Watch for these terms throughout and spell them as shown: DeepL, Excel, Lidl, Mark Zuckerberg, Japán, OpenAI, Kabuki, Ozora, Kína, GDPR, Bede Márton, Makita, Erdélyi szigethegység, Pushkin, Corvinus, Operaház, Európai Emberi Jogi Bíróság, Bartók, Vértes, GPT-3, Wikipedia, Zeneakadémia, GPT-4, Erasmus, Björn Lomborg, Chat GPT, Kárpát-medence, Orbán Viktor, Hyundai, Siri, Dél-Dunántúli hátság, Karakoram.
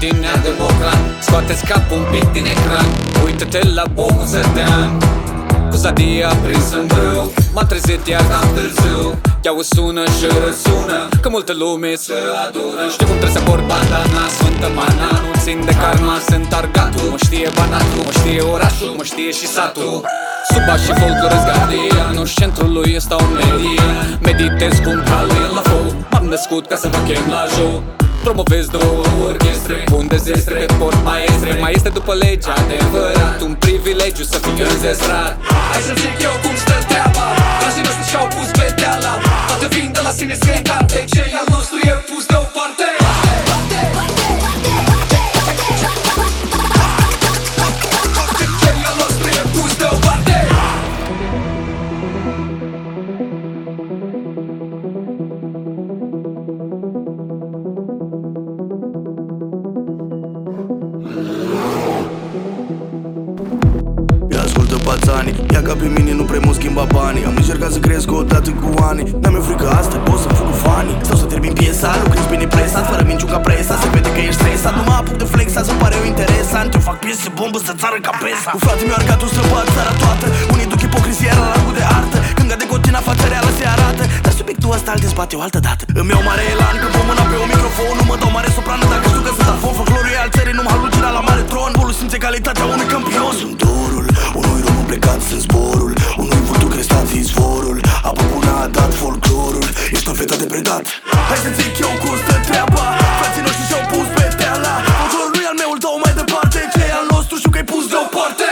Din är det våran, scoateți capul un pic din ecran. Uită-te la boză de an, cu zadia prins în brâu. M-am trezit iar cam târziu, iau sună și răsună, că multă lume se adună. Știu cum trebuie să por bandana, sfântă mana. Nu țin de karma, sunt argatul. Mă știe banatul, mă știe orașul, mă știe și satul. Suba și folcloresc gardianul, centrului ăsta o medie. Meditez cu un cale la foc, m-am născut ca să mă chem la joc. Promovez două orchestre, un dezestre pe port maestre. Mai este după lege adevărat, un privilegiu să fii înzestrat. Hai să zic eu cum stă treaba, frații noștri și-au pus beteala. Toată vin de la sine scrie în carte, ce al nostru e pus deoparte. Ia ca pe mine, nu prea mă schimba banii. Am încercat să cresc o dată cu ani, dar mi-e frică asta, pot să-mi fug cu fanii. Stau să termin piesa, lucrez bine presat, fără minciun ca presa, se vede că ești stresat. Nu mă apuc de flexa, să-mi pare eu interesant. Eu fac piese bombă să țară ca pesa. Cu frate mi-a argat un străbat țara toată. Unii duc ipocrizia la largul de artă. Gânga de gotina, fața reală se arată. Dar subiectul ăsta îl dezbate o altă dată. Îmi iau mare elan când pun mâna pe un microfon. Nu mă dau mare soprană dacă știu că sunt afon. Folclorul e al țării, nu mă halucina la mare tron. Bolul simte calitatea unui campion. Sunt dorul unui rom plecat în zborul unui vultur crestat izvorul. Apa bună a dat folclorul. Ești o feta de predat. Hai să zic eu cum stă treaba, frații noștri și-au pus pe teala. Folclorul nu-i al meu, îl dau mai departe, că e al nostru și că-i pus deoparte.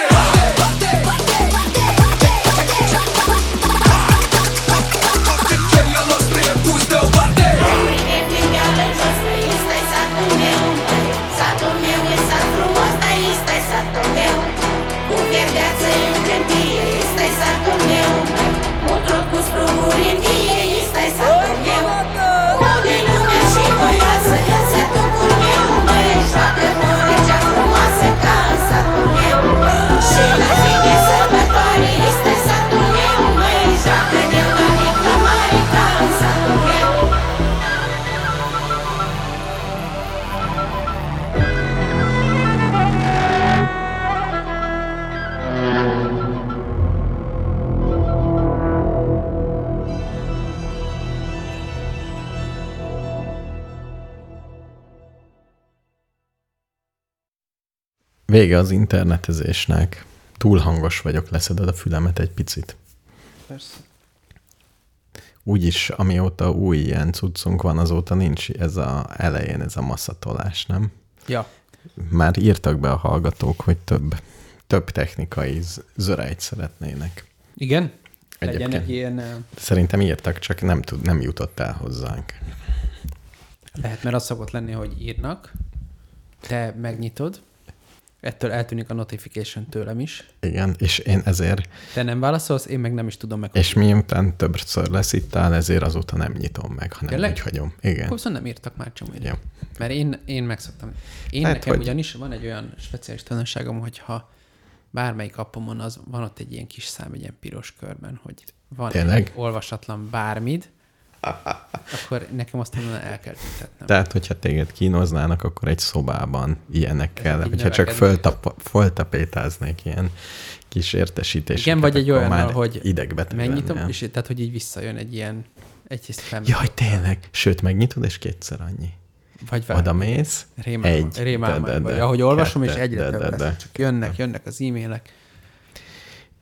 Într-o cu sprumuri în die, ăsta-i satul meu. Unde lumea și Vége az internetezésnek. Túl hangos vagyok, leszeded a fülemet egy picit. Persze. Úgyis, amióta új ilyen cuccunk van, azóta nincs ez a elején, ez a masszatolás, nem? Ja. Már írtak be a hallgatók, hogy több technikai zörejt szeretnének. Igen? Egyébként. Legyenek ilyen... Szerintem írtak, csak nem jutott el hozzánk. Lehet, mert az szokott lenni, hogy írnak, te megnyitod, ettől eltűnik a notification tőlem is. Igen, és én ezért... Te nem válaszolsz, én meg nem is tudom meg. És miután többször leszittál, ezért azóta nem nyitom meg, hanem tényleg? Úgy hagyom. Igen. Akkor szóval nem írtak már csomóidő. Ja. Mert én megszoktam. Ugyanis van egy olyan speciális tanulságom, hogyha bármelyik appomon az van ott egy ilyen kis szám, egy ilyen piros körben, hogy van egy olvasatlan bármid, akkor nekem azt mondaná, el kell tüntetnem. Tehát, hogyha téged kínoznának, akkor egy szobában ilyenekkel, hogyha csak föltapétáznék ilyen kis értesítéseket. Igen, vagy egy olyan, hogy megnyitom, és tehát, hogy így visszajön egy ilyen egyrészt fel. Jaj, tényleg! Sőt, megnyitod, és kétszer annyi. Vagy oda mész, rémálmai vagy. Ahogy olvasom, és egyre több lesz. Csak jönnek az e-mailek.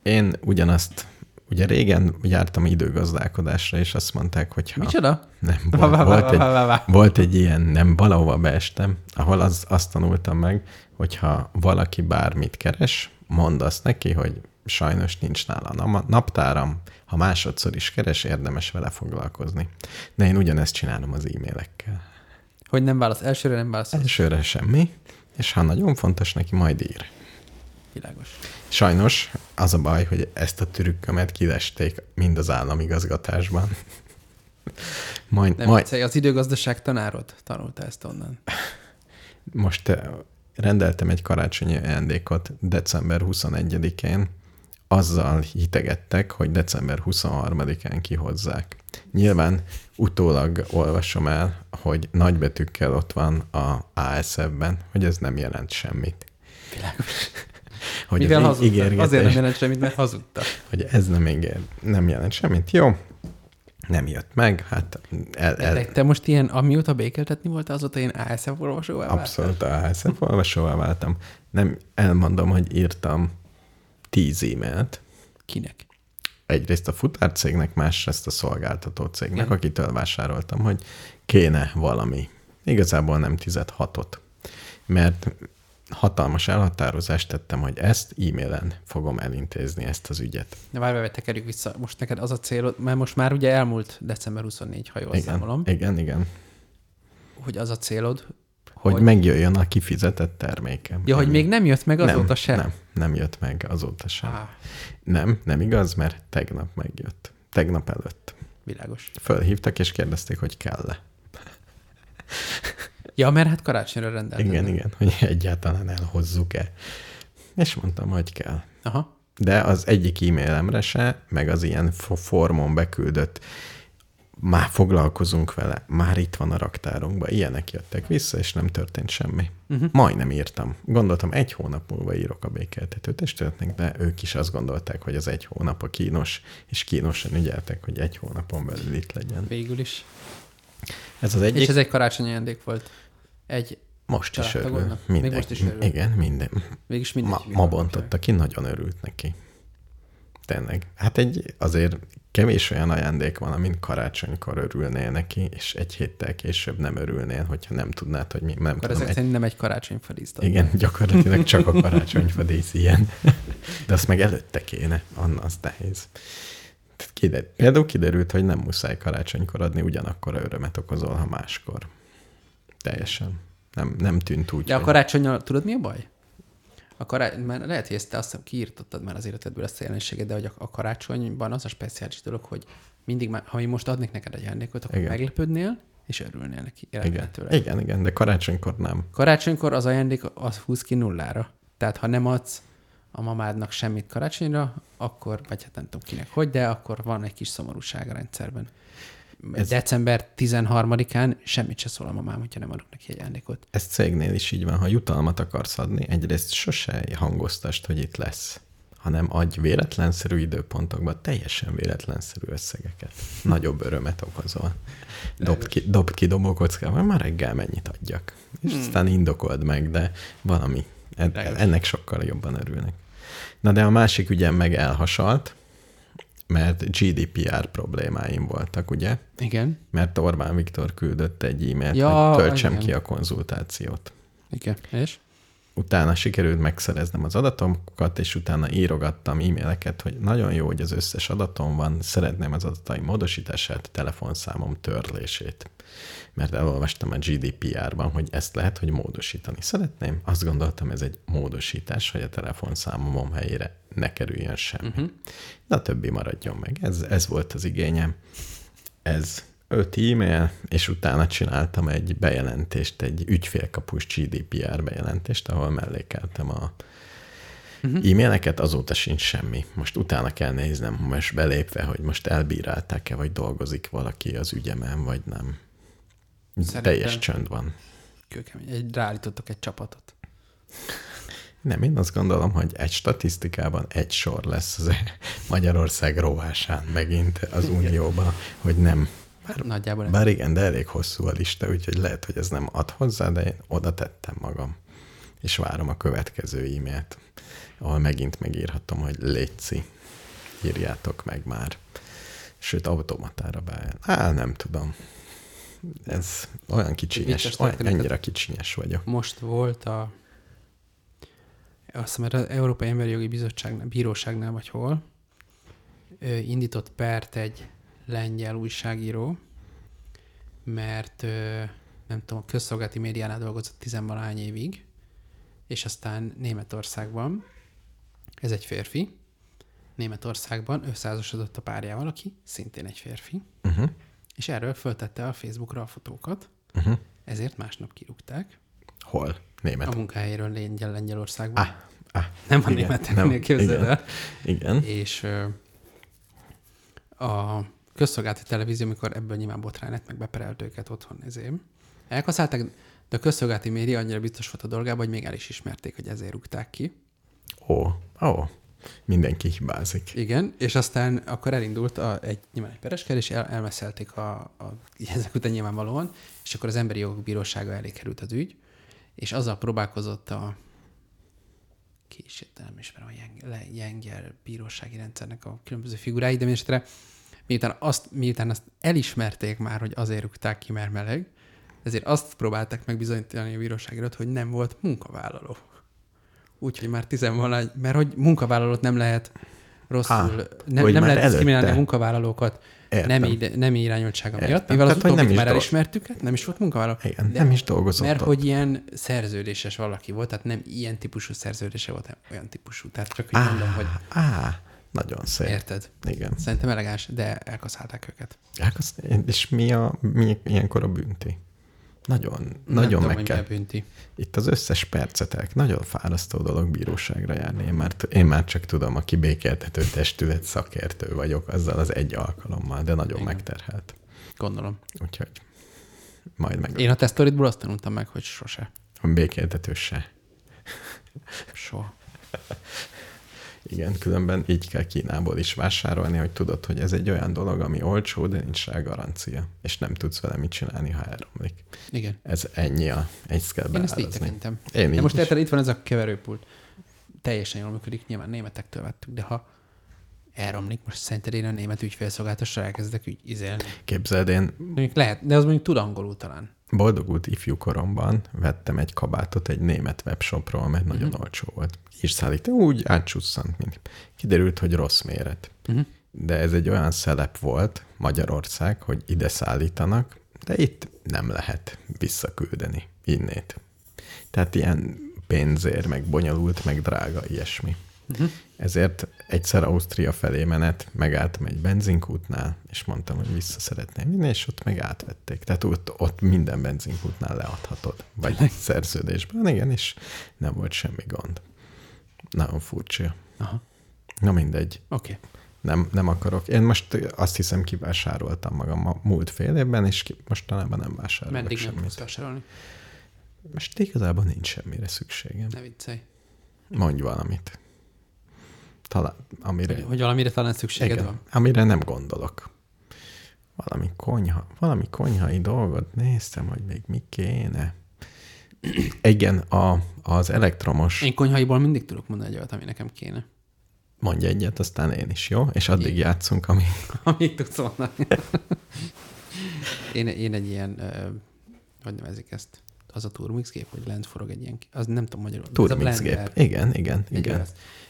Én ugyanazt... Ugye régen jártam időgazdálkodásra, és azt mondták, hogy ha... Micsoda? Nem, volt egy ilyen, nem, valahova beestem, ahol azt tanultam meg, hogyha valaki bármit keres, mondd azt neki, hogy sajnos nincs nála a naptáram, ha másodszor is keres, érdemes vele foglalkozni. De én ugyanezt csinálom az e-mailekkel. Hogy nem válasz, elsőre nem válasz? Elsőre semmi, és ha nagyon fontos neki, majd ír. Világos. Sajnos az a baj, hogy ezt a trükkömet kilesték mind az államigazgatásban. Az időgazdaság tanárod tanulta ezt onnan. Most rendeltem egy karácsonyi ajándékot december 21-én, azzal hitegettek, hogy december 23-án kihozzák. Nyilván utólag olvasom el, hogy nagybetűkkel ott van a ASF-ben, hogy ez nem jelent semmit. Világos. Hogy mivel hazudtak? Azért nem jelent semmit, mert hazudtak. Hogy ez nem jelent semmit. Jó, nem jött meg, hát... Te most ilyen, amióta békeltetni voltál, azóta ilyen ASF olvasóvá váltam? Abszolút ASF olvasóvá váltam. Nem, elmondom, hogy írtam 10 e-mailt. Kinek? Egyrészt a futárcégnek, másrészt a szolgáltató cégnek, igen, akitől vásároltam, hogy kéne valami. Igazából nem 16-ot. Mert... hatalmas elhatározást tettem, hogy ezt e-mailen fogom elintézni, ezt az ügyet. De várj, tekerjük vissza. Most neked az a célod, mert most már ugye elmúlt december 24, ha jól számolom. Igen. Hogy az a célod, hogy megjöjjön a kifizetett termékem. Ja, hogy még nem jött meg azóta sem? Nem jött meg azóta sem. Ah. Nem igaz, mert tegnap megjött. Tegnap előtt. Világos. Fölhívtak és kérdezték, hogy kell-e. Ja, mert hát karácsonyra rendeltem. Igen, hogy egyáltalán elhozzuk-e. És mondtam, hogy kell. Aha. De az egyik e-mailemre se, meg az ilyen formon beküldött, már foglalkozunk vele, már itt van a raktárunkban, ilyenek jöttek vissza, és nem történt semmi. Uh-huh. Majdnem írtam. Gondoltam, 1 hónap múlva írok a békeltető testületnek, de ők is azt gondolták, hogy az 1 hónap a kínos, és kínosan ügyeltek, hogy 1 hónapon belül itt legyen. Végül is. Ez az egyik... És ez egy karácsonyi ajándék volt. Most is örül. Még most is örül. Igen, minden. Végülis mindenki. Ma bontotta ki, nagyon örült neki. Tényleg. Hát azért kevés olyan ajándék van, amin karácsonykor örülnél neki, és 1 héttel később nem örülnél, hogyha nem tudnád, hogy mi... Nem akkor tudom, ezek szerint nem egy karácsonyfa dísz. Igen, gyakorlatilag csak a karácsonyfa dísz ilyen. De azt meg előtte kéne. Anna, az nehéz. Például kiderült, hogy nem muszáj karácsonykor adni, ugyanakkor örömet okozol, ha máskor. Teljesen. Nem tűnt úgy. De a karácsonnyal tudod, mi a baj? Már lehet, hogy ezt te azt hiszem kiírtottad már az életedből ezt a jelenséget, de hogy a karácsonyban az a speciális dolog, hogy mindig már, ha én most adnék neked egy ajándékot, akkor igen, meglepődnél, és örülnél neki. Igen, de karácsonykor nem. Karácsonykor az ajándék az húz ki 0-ra. Tehát ha nem adsz a mamádnak semmit karácsonyra, akkor, vagy hát nem tudom kinek hogy, de akkor van egy kis szomorúság a rendszerben. December 13-án semmit se szól a mamám, hogyha nem adok neki egy ajándékot. Ez cégnél is így van, ha jutalmat akarsz adni, egyrészt sose hangoztasd, hogy itt lesz, hanem adj véletlenszerű időpontokban teljesen véletlenszerű összegeket. Nagyobb örömet okozol. Dobd ki dobókockával, már reggel mennyit adjak. És aztán indokold meg, de valami ennek sokkal jobban örülnek. Na de a másik ügyem meg elhasalt, mert GDPR problémáim voltak, ugye? Igen. Mert Orbán Viktor küldött egy e-mailt, hogy töltsem ki a konzultációt. Igen, és? Utána sikerült megszereznem az adatokat, és utána írogattam e-maileket, hogy nagyon jó, hogy az összes adatom van, szeretném az adataim módosítását, telefonszámom törlését. Mert elolvastam a GDPR-ban, hogy ezt lehet, hogy módosítani szeretném. Azt gondoltam, ez egy módosítás, hogy a telefonszámom helyére ne kerüljön semmi. Uh-huh. De a többi maradjon meg. Ez volt az igényem. Ez 5 e-mail, és utána csináltam egy bejelentést, egy ügyfélkapus GDPR bejelentést, ahol mellékeltem a e-maileket, azóta sincs semmi. Most utána kell néznem, most belépve, hogy most elbírálták-e, vagy dolgozik valaki az ügyemen, vagy nem. Szerintem teljes csönd van. Kőkemény. Ráállítottak egy csapatot. Nem, én azt gondolom, hogy egy statisztikában egy sor lesz az Magyarország rovásán megint az Unióban, hogy nem. Bár igen, de elég hosszú a lista, úgyhogy lehet, hogy ez nem ad hozzá, de én oda tettem magam, és várom a következő e-mailt, ahol megint megírhatom, hogy létszi, írjátok meg már. Sőt, automatára beáll. Nem tudom. Ez olyan kicsinyes, annyira kicsinyes vagyok. Most volt azt hiszem, az Európai Emberi Jogi Bíróságnál vagy hol, indított pert egy lengyel újságíró, mert nem tudom, a közszolgálati médiánál dolgozott 10-valahány évig, és aztán Németországban, ez egy férfi, Németországban összeházasodott a párjával, aki szintén egy férfi, és erről föltette a Facebookra a fotókat, ezért másnap kirúgták. Hol? Német. A munkahelyéről Lengyelországban. Nem a németeknél, képzeld el. Igen. És a közszolgálati televízió, amikor ebből nyilván botrány lett, meg beperelt őket otthon, elkaszálták, de a közszolgálati média annyira biztos volt a dolgában, hogy még el is ismerték, hogy ezért rúgták ki. Mindenki hibázik. Igen, és aztán akkor elindult nyilván egy pereskedés, és elmeszelték ezek után nyilvánvalóan, és akkor az Emberi Jogok Bírósága elé került az ügy, és azzal próbálkozott a lengyel bírósági rendszernek a különböző figurái, de mindesetre miután azt elismerték már, hogy azért rúgták ki, mert meleg, ezért azt próbálták megbizonyítani a bíróság előtt, hogy nem volt munkavállaló. Úgyhogy már 10-valahány, mert hogy munkavállalót nem lehet rosszul, nem lehet diszkriminálni a munkavállalókat, nem irányultsága miatt, mivel az utóbbit már elismertük, nem is volt munkavállaló. Igen, nem is dolgozott. Mert hogy ilyen szerződéses valaki volt, tehát nem ilyen típusú szerződése volt, hanem olyan típusú. Tehát csak úgy mondom, hogy... Nagyon szép. Érted? Igen. Szerintem elegáns, de elkaszálták őket. És mi ilyenkor a bünti? Nagyon meg kell. Itt az összes percetek, nagyon fárasztó dolog bíróságra járni. Én már csak tudom, aki békéltető testület szakértő vagyok azzal az egy alkalommal, de nagyon megterhelt. Gondolom. Úgyhogy majd meg. Én a tesztoritból azt tanultam meg, hogy sose. Békéltető se. Soha. Igen, különben így kell Kínából is vásárolni, hogy tudod, hogy ez egy olyan dolog, ami olcsó, de nincs rá garancia, és nem tudsz vele mit csinálni, ha elromlik. Igen. Ez ennyi, ezt kell beárazni. Én ezt így tekintem. De most érted, itt van ez a keverőpult. Teljesen jól működik, nyilván németektől vettük, de ha elromlik, most szerinted én a német ügyfélszolgálatosra elkezdek ügyizélni. Képzeld, én... Lehet, de az mondjuk tud angolul talán. Boldogult ifjú koromban vettem egy kabátot egy német webshopról, mert nagyon olcsó volt. És szállítom, úgy átcsusszant, mint kiderült, hogy rossz méret. De ez egy olyan szelep volt Magyarország, hogy ide szállítanak, de itt nem lehet visszaküldeni innét. Tehát ilyen pénzér, meg bonyolult, meg drága, ilyesmi. Ezért egyszer Ausztria felé menet, megálltam egy benzinkútnál, és mondtam, hogy vissza szeretném vinni, és ott meg átvették. Tehát ott minden benzinkútnál leadhatod, vagy szerződésben, igen, és nem volt semmi gond. Nagyon furcsa. Aha. Na mindegy. Oké. Okay. Nem akarok. Én most azt hiszem kivásároltam magam a múlt fél évben, és mostanában nem vásárolok semmit. Meddig nem tudsz vásárolni? Most igazából nincs semmire szükségem. Ne viccelj. Mondj valamit. Hogy valamire talán szükséged van. Amire nem gondolok. Valami konyhai dolgot néztem, hogy még mi kéne. Igen, az elektromos... Én konyhaiból mindig tudok mondani egy olyat, ami nekem kéne. Mondj egyet, aztán én is, jó? És addig játszunk, amíg... Amíg tudsz mondani. Én egy ilyen... hogy nevezik ezt? Az a Turmix gép, hogy lent forog egy ilyen... Az nem tudom magyarul. Turmix gép. Igen.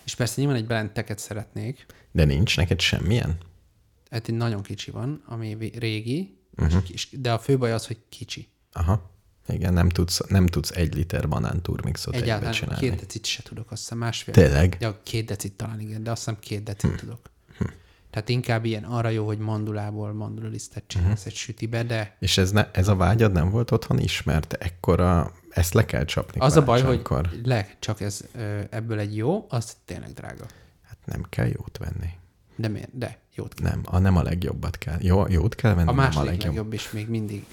És persze nyilván egy blendteket szeretnék. De nincs neked semmilyen? Hát egy nagyon kicsi van, ami régi, de a fő baj az, hogy kicsi. Aha. Igen, nem tudsz 1 liter banán turmixot egybe csinálni. 2 decit se tudok, azt hiszem másfél. Tényleg? Ja, 2 decit talán igen, de azt hiszem 2 decit tudok. Tehát inkább ilyen arra jó, hogy mandulából mandulalisztet csinálsz egy sütibe, de... És ez a vágyad nem volt otthon ismert? Ekkora... Ezt le kell csapni. Az a baj, hogy csak ez ebből egy jó, az tényleg drága. Hát nem kell jót venni. De miért? De jót kell. Nem a legjobbat kell. Jót kell venni, a nem a legjobb. A második legjobb is még mindig...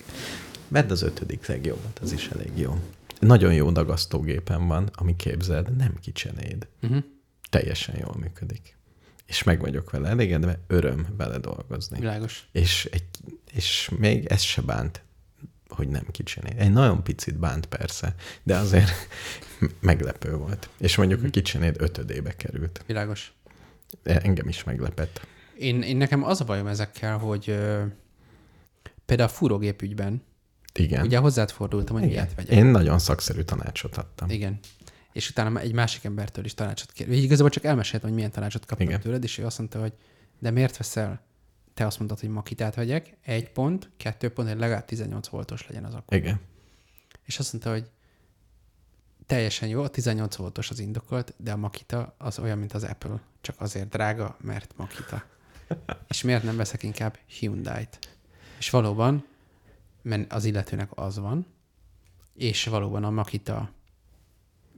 Vedd az 5. legjobbat, az is elég jó. Nagyon jó dagasztógépem van, ami képzeld, nem kicsenéd. Teljesen jól működik. És meg vagyok vele elégedve, öröm vele dolgozni. Világos. És még ez se bánt, hogy nem kicsenéd. Egy nagyon picit bánt persze, de azért meglepő volt. És mondjuk a kicsenéd 5D-be került. Világos. Engem is meglepett. Én nekem az a bajom ezekkel, hogy például a fúrógép ügyben, igen. Ugye hozzád fordultam, hogy ilyet vegyek. Én nagyon szakszerű tanácsot adtam. Igen. És utána egy másik embertől is tanácsot kér. Igazából csak elmeséltem, hogy milyen tanácsot kaptam tőled, és ő azt mondta, hogy de miért veszel? Te azt mondtad, hogy Makitát vegyek, 1 pont, 2 pont, hogy legalább 18 voltos legyen az akkor. Igen. És azt mondta, hogy teljesen jó, a 18 voltos az indokolt, de a Makita az olyan, mint az Apple. Csak azért drága, mert Makita. És miért nem veszek inkább Hyundai-t? És valóban, mert az illetőnek az van, és valóban a Makita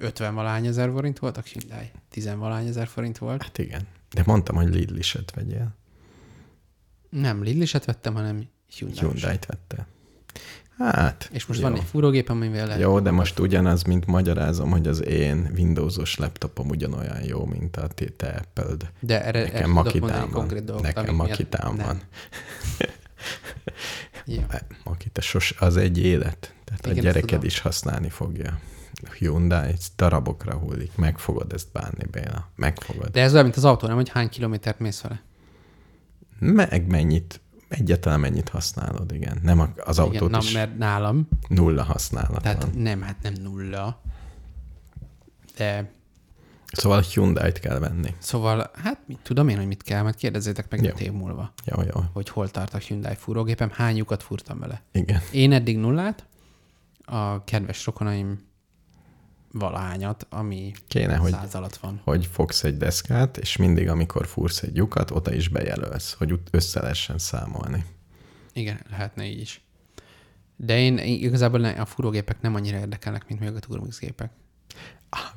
50-valahány ezer forint volt, a Hyundai 10-valahány ezer forint volt. Hát igen, de mondtam, hogy Lidl-set vegyél. Nem Lidl-set vettem, hanem Hyundai-t vettem. Hát, és most jó. Van egy fúrógépem, amivel lehet... Jó, de most ugyanaz, mint magyarázom, hogy az én Windows-os laptopom ugyanolyan jó, mint a te Apple-d. De erre nekem Makitám van. Nekem Makitám van. Ja. Makita az egy élet. Tehát igen, a gyereked is használni fogja. Hyundai darabokra hullik. Meg fogod ezt bánni, Béla. Meg fogod. De ez olyan, mint az autó, nem? Hogy hány kilométert mész vele? Meg mennyit. Egyáltalán mennyit használod, igen. Nem az autót igen, is. Mert nálam. Nulla használat. Tehát van. Nem, hát nem nulla. De... Szóval Hyundai-t kell venni. Szóval, hát mit tudom én, hogy mit kell, mert kérdezzétek meg 5 év múlva, hogy hol tart a Hyundai fúrógépem, hány lyukat fúrtam vele. Igen. Én eddig 0-át, a kedves rokonaim valahányat, ami kéne, 100 alatt van. Hogy fogsz egy deszkát, és mindig, amikor fúrsz egy lyukat, oda is bejelölsz, hogy össze lehessen számolni. Igen, lehetne így is. De én igazából a fúrógépek nem annyira érdekelnek, mint még a turmixgépek.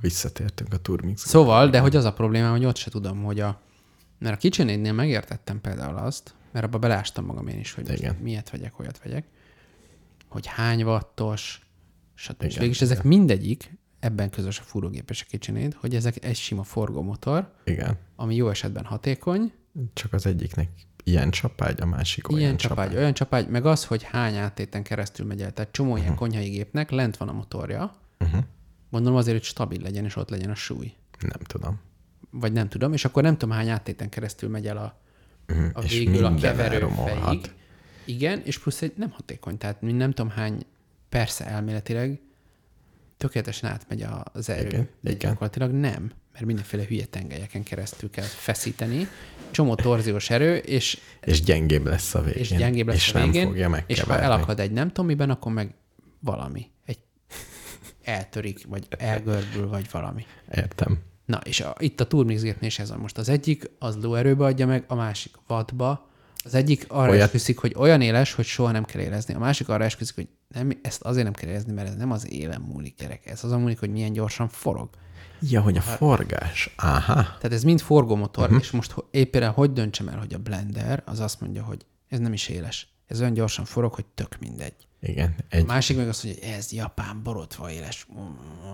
Visszatértünk a turmix. Szóval, de hogy az a problémám, hogy ott se tudom, hogy mert a kicsinédnél megértettem például azt, mert abba belástam magam én is, hogy milyet vegyek, olyat vegyek, hogy hány wattos, stb. És végülis ezek mindegyik, ebben közös a fúrógép és a kicsinéd, hogy ezek egy sima forgómotor, ami jó esetben hatékony. Csak az egyiknek ilyen csapágy, a másik olyan csapágy, meg az, hogy hány áttéten keresztül megy el. Tehát csomó ilyen konyhai gépnek lent van a motorja, gondolom azért, hogy stabil legyen, és ott legyen a súly. Nem tudom. Vagy nem tudom, és akkor nem tudom, hány áttéten keresztül megy el a végül a keverőfejig. Igen, és plusz egy nem hatékony, tehát nem tudom hány, persze elméletileg tökéletesen átmegy az erő. Igen. Gyakorlatilag nem, mert mindenféle hülye tengelyeken keresztül kell feszíteni. Csomó torziós erő, és gyengébb lesz a végén. És nem fogja megkeverni. És ha elakad egy nem tudom miben, akkor meg valami. Eltörik, vagy elgörbül, vagy valami. Értem. Na, és itt a turmixgépnél is ez most. Az egyik, az lóerőbe adja meg, a másik wattba. Az egyik arra esküszik, hogy olyan éles, hogy soha nem kell élezni. A másik arra esküszik, hogy nem, ezt azért nem kell élezni, mert ez nem az élen múlik, gyerek. Ez azon múlik, hogy milyen gyorsan forog. Ja, hogy a forgás. Aha. Tehát ez mind forgómotor, és most éppen hogy döntsem el, hogy a blender az azt mondja, hogy ez nem is éles. Ez olyan gyorsan forog, hogy tök mindegy. Igen. A másik meg azt mondja, hogy ez japán borotva éles.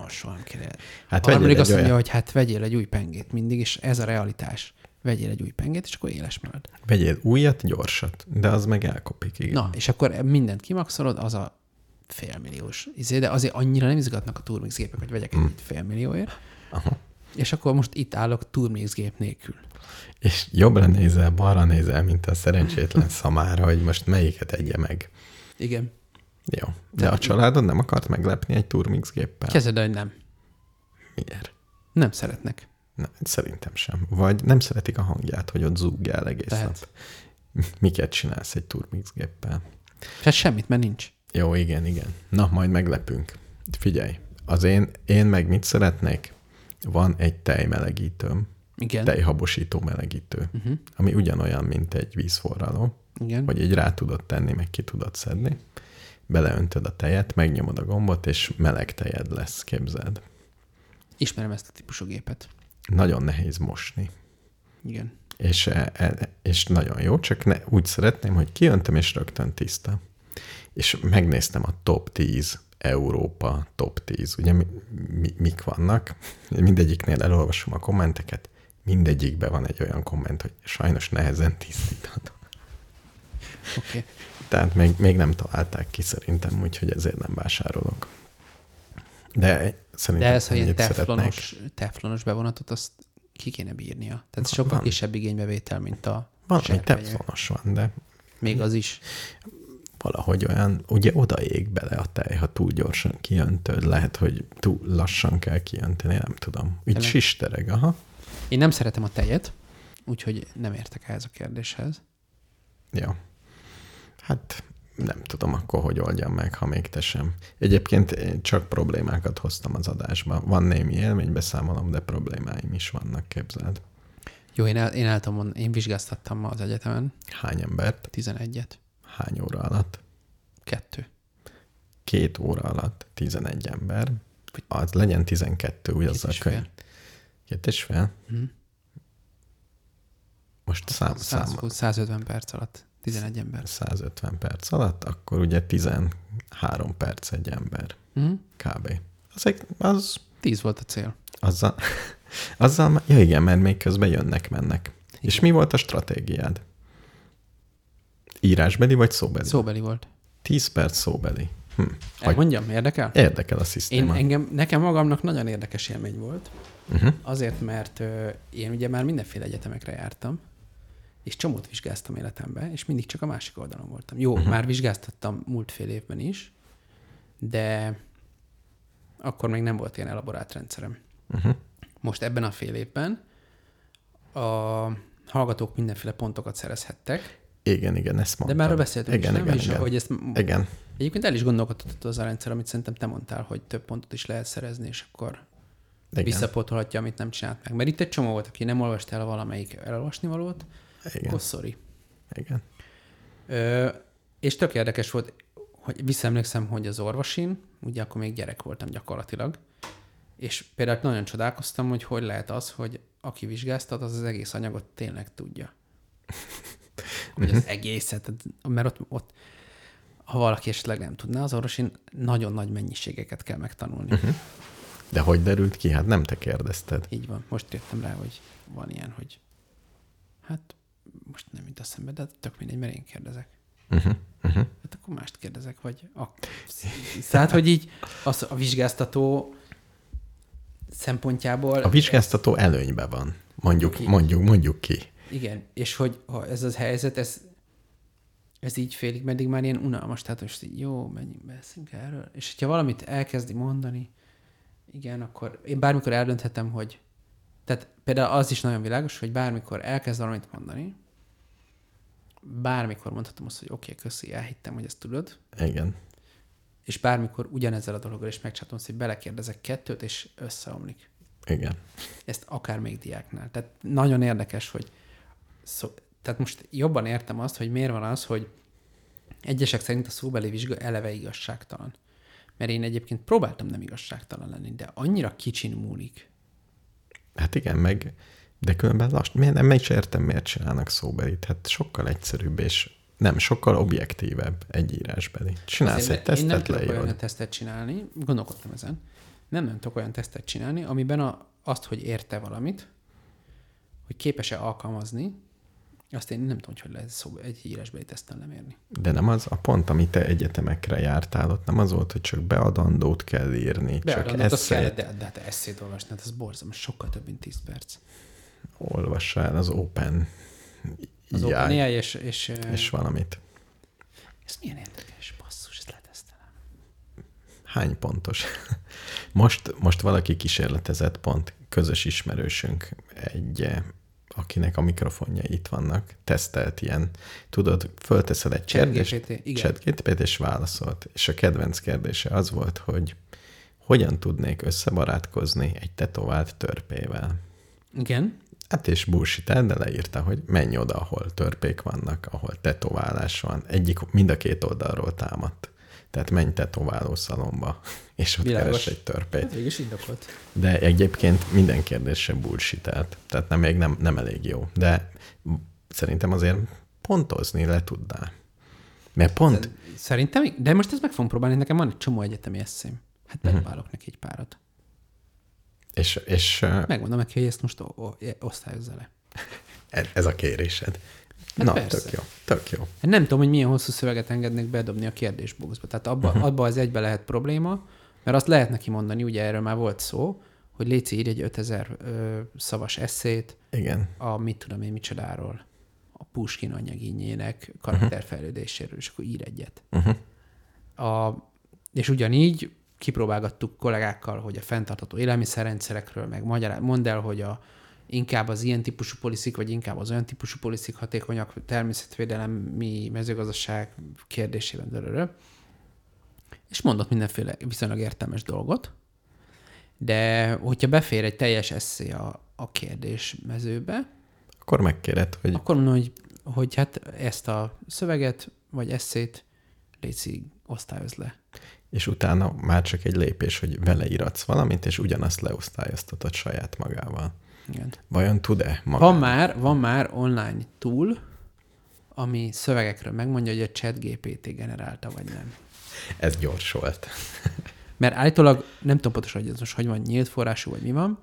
Soha nem kell. Hát a másik azt mondja, hogy hát vegyél egy új pengét mindig, és ez a realitás. Vegyél egy új pengét, és akkor éles marad. Vegyél újat, gyorsat, de az meg elkopik. Igen. Na, és akkor mindent kimaxolod, az a félmilliós. De azért annyira nem izgatnak a Turmix gépek, hogy vegyek egy félmillióért. Aha. És akkor most itt állok Turmix gép nélkül. És jobbra nézel, balra nézel, mint a szerencsétlen szamára, hogy most melyiket egye meg. Igen. Jó. De a családod nem akart meglepni egy Turmix géppel? Kezded, hogy nem. Miért? Nem szeretnek. Na, szerintem sem. Vagy nem szeretik a hangját, hogy ott zúgjál egész nap. Miket csinálsz egy Turmix géppel? Hát semmit, mert nincs. Jó, igen, igen. Na, majd meglepünk. Figyelj, az én meg mit szeretnék? Van egy tejmelegítőm. Igen. Tejhabosító melegítő. Uh-huh. Ami ugyanolyan, mint egy vízforraló. Igen. Vagy így rá tudod tenni, meg ki tudod szedni. Beleöntöd a tejet, megnyomod a gombot, és meleg tejed lesz, képzeld. Ismerem ezt a típusú gépet. Nagyon nehéz mosni. Igen. És nagyon jó, csak úgy szeretném, hogy kijöntem, és rögtön tiszta. És megnéztem a top 10, Európa top 10. Ugye mik vannak? Mindegyiknél elolvasom a kommenteket, mindegyikben van egy olyan komment, hogy sajnos nehezen tisztítható. Oké. Okay. Tehát még nem találták ki szerintem, úgyhogy ezért nem vásárolok. De szerintem ez, hogy egy teflonos bevonatot, azt ki kéne bírnia. Tehát sokkal kisebb igénybevétel, mint a van, egy teflonos van, de... Még az is. Valahogy olyan, ugye oda ég bele a tej, ha túl gyorsan kijöntöd, lehet, hogy túl lassan kell kijönteni, nem tudom. Így sistereg, aha. Én nem szeretem a tejet, úgyhogy nem értek ehhez a kérdéshez. Jó. Hát nem tudom akkor, hogy oldjam meg, ha még te sem. Egyébként csak problémákat hoztam az adásba. Van némi élménybeszámolom, de problémáim is vannak, képzeld. Jó, én vizsgáztattam ma az egyetemen. Hány embert? 11-et. Hány óra alatt? 2. 2 óra alatt 11 ember. Az legyen 12, úgy az a könyv. 2,5? Most számolom. 150 perc alatt. 11 ember. 150 perc alatt, akkor ugye 13 perc egy ember. Mm. Kb. Az 10 volt a cél. Azzal, ja igen, mert még közben jönnek, mennek. Igen. És mi volt a stratégiád? Írásbeli vagy szóbeli? Szóbeli volt. 10 perc szóbeli. Elmondjam, érdekel? Érdekel a szisztéma. Nekem magamnak nagyon érdekes élmény volt. Uh-huh. Azért, mert én ugye már mindenféle egyetemekre jártam, és csomót vizsgáztam életemben, és mindig csak a másik oldalon voltam. Jó, már vizsgáztattam múlt fél évben is, de akkor még nem volt ilyen elaborált rendszerem. Most ebben a fél évben a hallgatók mindenféle pontokat szerezhettek. Igen, ezt mondtam. De már beszéltünk igen. Egyébként el is gondolkodott az a rendszer, amit szerintem te mondtál, hogy több pontot is lehet szerezni, és akkor visszapótolhatja, amit nem csinált meg. Mert itt egy csomó volt, aki nem olvasta el valamelyik elolvasnivalót, akkor sorry. Igen. És tök érdekes volt, hogy visszaemlékszem, hogy az orvosin, ugye akkor még gyerek voltam gyakorlatilag, és például nagyon csodálkoztam, hogy lehet az, hogy aki vizsgáztat, az egész anyagot tényleg tudja. Hogy az egészet, mert ott ha valaki esetleg nem tudná, az orvosin nagyon nagy mennyiségeket kell megtanulni. De hogy derült ki? Hát nem te kérdezted. Így van. Most jöttem rá, hogy van ilyen, hogy hát most nem jut eszembe, de tök mindegy, mert én kérdezek. Hát akkor mást kérdezek, vagy... Tehát, hogy így a vizsgáztató szempontjából... A vizsgáztató előnyben van. Mondjuk ki. Igen, és hogy ez az helyzet, ez így félig, meddig már ilyen unalmas, tehát most így jó, menjünk, beszélünk erről. És hogyha valamit elkezdi mondani, igen, akkor én bármikor eldönthetem, hogy... Tehát például az is nagyon világos, hogy bármikor elkezd valamit mondani, bármikor mondhatom azt, hogy oké, köszi, elhittem, hogy ezt tudod. Igen. És bármikor ugyanezzel a dologgal is megcsátom, hogy belekérdezek kettőt, és összeomlik. Igen. Ezt akár még diáknál. Tehát nagyon érdekes, hogy... Tehát most jobban értem azt, hogy miért van az, hogy egyesek szerint a szóbeli vizsga eleve igazságtalan. Mert én egyébként próbáltam nem igazságtalan lenni, de annyira kicsin múlik. Hát igen, meg, de különben nem is értem, miért csinálnak szóbelit. Hát sokkal egyszerűbb, és sokkal objektívebb egy írásbeli. Csinálsz azért egy tesztet, leírod. Én nem tudok olyan tesztet csinálni, gondolkodtam ezen. Nem tudok olyan tesztet csinálni, amiben azt, hogy érte valamit, hogy képes-e alkalmazni, Azt én nem tudom, hogy lehet szóba egy írásbeli teszten lemérni. De nem az a pont, amit te egyetemekre jártál, ott nem az volt, hogy csak beadandót kell írni, csak eszét. De hát eszét olvasni, hát ez borzalmas, sokkal több, mint 10 perc. Olvassál az Open. Az Open AI és valamit. Ez milyen érdekes, basszus, ezt letesztelem. Hány pontos? Most valaki kísérletezett pont, közös ismerősünk egy... akinek a mikrofonja itt vannak, tesztelt ilyen, tudod, fölteszed egy Chat GPT-t, és válaszolt. És a kedvenc kérdése az volt, hogy hogyan tudnék összebarátkozni egy tetovált törpével. Igen. Hát és bullshit-el, de leírta, hogy menj oda, ahol törpék vannak, ahol tetoválás van. Mind a két oldalról támadt. Tehát menj tetováló szalomba, és ott keres egy törpét. Végülis indokolt. De egyébként minden kérdésre bullshitelt. Tehát még nem elég jó. De szerintem azért pontozni le tudná. Mert pont... Szerintem, de most ezt meg fogom próbálni, nekem van egy csomó egyetemi eszém. Hát megválok neki egy párat. És megmondom neki, hogy ezt most osztályozza le. Ez a kérésed. Hát na, persze. Tök jó. Hát nem tudom, hogy milyen hosszú szöveget engednek bedobni a kérdésboxba. Tehát abba az egybe lehet probléma, mert azt lehet neki mondani, ugye erről már volt szó, hogy léci írj egy 5000 szavas eszét, igen, a mit tudom én micsodáról, a Pushkin anyagényének karakterfejlődéséről, és akkor ír egyet. És ugyanígy kipróbálgattuk kollégákkal, hogy a fenntartható élelmiszerrendszerekről, meg mondd el, hogy inkább az ilyen típusú poliszik, vagy inkább az olyan típusú poliszik hatékonyak, természetvédelemi, mezőgazdaság kérdésében, és mondott mindenféle viszonylag értelmes dolgot, de hogyha befér egy teljes esszé a kérdés mezőbe, akkor megkéred, hogy... Akkor mondom, hogy hát ezt a szöveget, vagy eszét léci osztályoz le. És utána már csak egy lépés, hogy vele iratsz valamit, és ugyanazt leosztályoztatod saját magával. Igen. Vajon tud-e maga? Van már online tool, ami szövegekről megmondja, hogy a Chat GPT generálta, vagy nem. Ez gyors volt. Mert állítólag, nem tudom pontosan, hogy ez most hogy van, nyílt forrású, vagy mi van,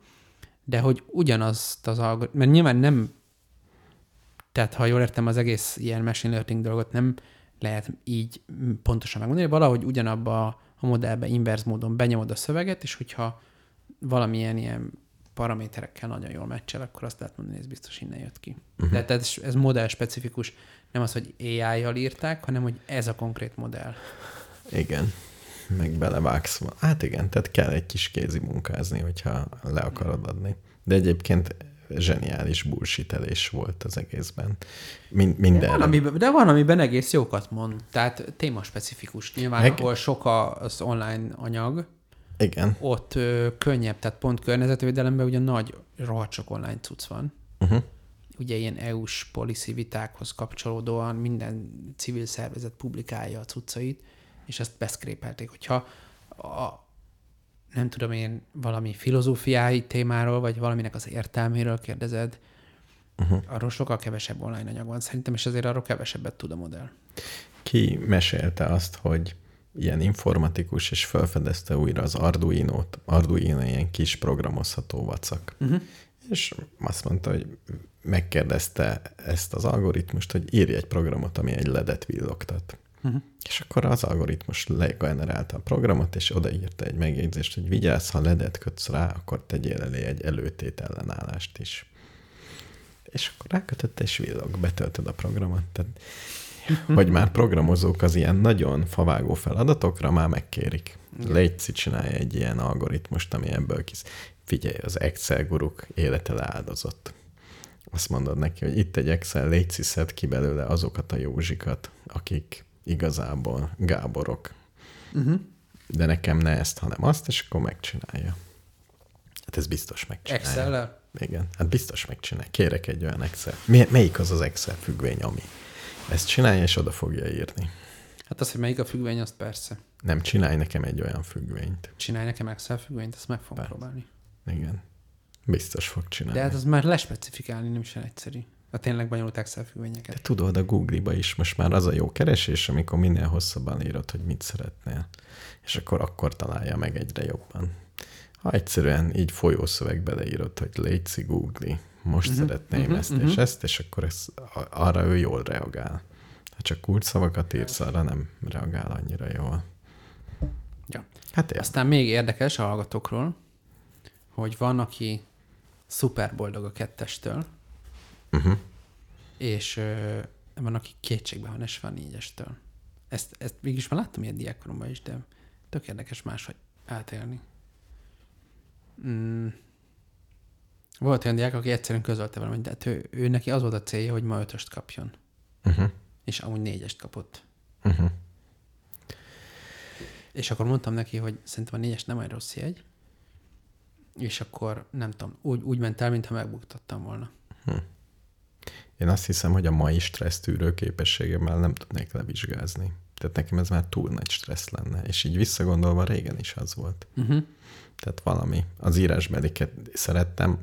de hogy ugyanazt az algoritmus, mert nyilván nem, tehát ha jól értem, az egész ilyen machine learning dolgot nem lehet így pontosan megmondani, valahogy ugyanabba a modellbe inverz módon benyomod a szöveget, és hogyha valamilyen ilyen paraméterekkel nagyon jól meccsel, akkor azt lehet mondani, ez biztos innen jött ki. De tehát ez modell specifikus, nem az, hogy AI-jal írták, hanem, hogy ez a konkrét modell. Igen, meg belevágsz. Hát igen, tehát kell egy kis kézi munkázni, hogyha le akarod adni. De egyébként zseniális bullshitelés volt az egészben. De van, amiben egész jókat mond. Tehát témaspecifikus. Nyilván, ahol sok az online anyag, igen, ott könnyebb, tehát pont környezetvédelemben ugye nagy, rohadt sok online cucc van. Ugye ilyen EU-s policy vitákhoz kapcsolódóan minden civil szervezet publikálja a cuccait, és ezt beszkrépelték. Hogyha nem tudom én, valami filozófiai témáról, vagy valaminek az értelméről kérdezed, arról sokkal kevesebb online anyag van szerintem, és azért arról kevesebbet tud a modell. Ki mesélte azt, hogy ilyen informatikus, és felfedezte újra az Arduino-t. Arduino ilyen kis programozható vacak. És azt mondta, hogy megkérdezte ezt az algoritmust, hogy írj egy programot, ami egy ledet villogtat. És akkor az algoritmus legenerálta a programot, és odaírta egy megjegyzést, hogy vigyázz, ha ledet kötsz rá, akkor tegyél elé egy előtét ellenállást is. És akkor rákötötte, és villog, betöltöd a programot. Tehát hogy már programozók az ilyen nagyon favágó feladatokra már megkérik. Légy, csinálj egy ilyen algoritmust, ami ebből figyelj, az Excel guruk élete leáldozott. Azt mondod neki, hogy itt egy Excel, légy, szed ki belőle azokat a józsikat, akik igazából Gáborok. De nekem ne ezt, hanem azt, és akkor megcsinálja. Hát ez biztos megcsinálja. Excel-el? Igen, hát biztos megcsinálja. Kérek egy olyan Excel. Melyik az az Excel függvény, ami... Ezt csinálj, és oda fogja írni. Hát az, hogy melyik a függvény, azt persze. Nem, csinálj nekem egy olyan függvényt. Csinálj nekem Excel függvényt, ezt meg fogom próbálni. Igen. Biztos fog csinálni. De hát az már lespecifikálni nem is egyszerű. A tényleg bonyolult Excel függvényeket. De tudod, a Google-ba is most már az a jó keresés, amikor minél hosszabban írod, hogy mit szeretnél. És akkor találja meg egyre jobban. Ha egyszerűen így folyószövegbe leírod, hogy légy Google, most szeretném ezt és ezt, és akkor ez, arra ő jól reagál. Ha csak kulcsszavakat írsz, arra nem reagál annyira jól. Ja. Hát aztán még érdekes a hallgatókról, hogy van, aki szuperboldog a kettestől, és van, aki kétségbe van esve a négyestől. Ezt mégis már láttam ilyen diákkoromban is, de tök érdekes máshogy átélni. Volt olyan diák, aki egyszerűen közölte velem, hogy hát ő neki az volt a célja, hogy ma 5-öst kapjon. És amúgy 4-est kapott. És akkor mondtam neki, hogy szerintem a 4-es nem olyan rossz jegy, és akkor nem tudom, úgy ment el, mintha megbuktattam volna. Én azt hiszem, hogy a mai stressztűrő képességemmel nem tudnék levizsgázni. Tehát nekem ez már túl nagy stressz lenne. És így visszagondolva régen is az volt. Tehát valami. Az írásbeliket szerettem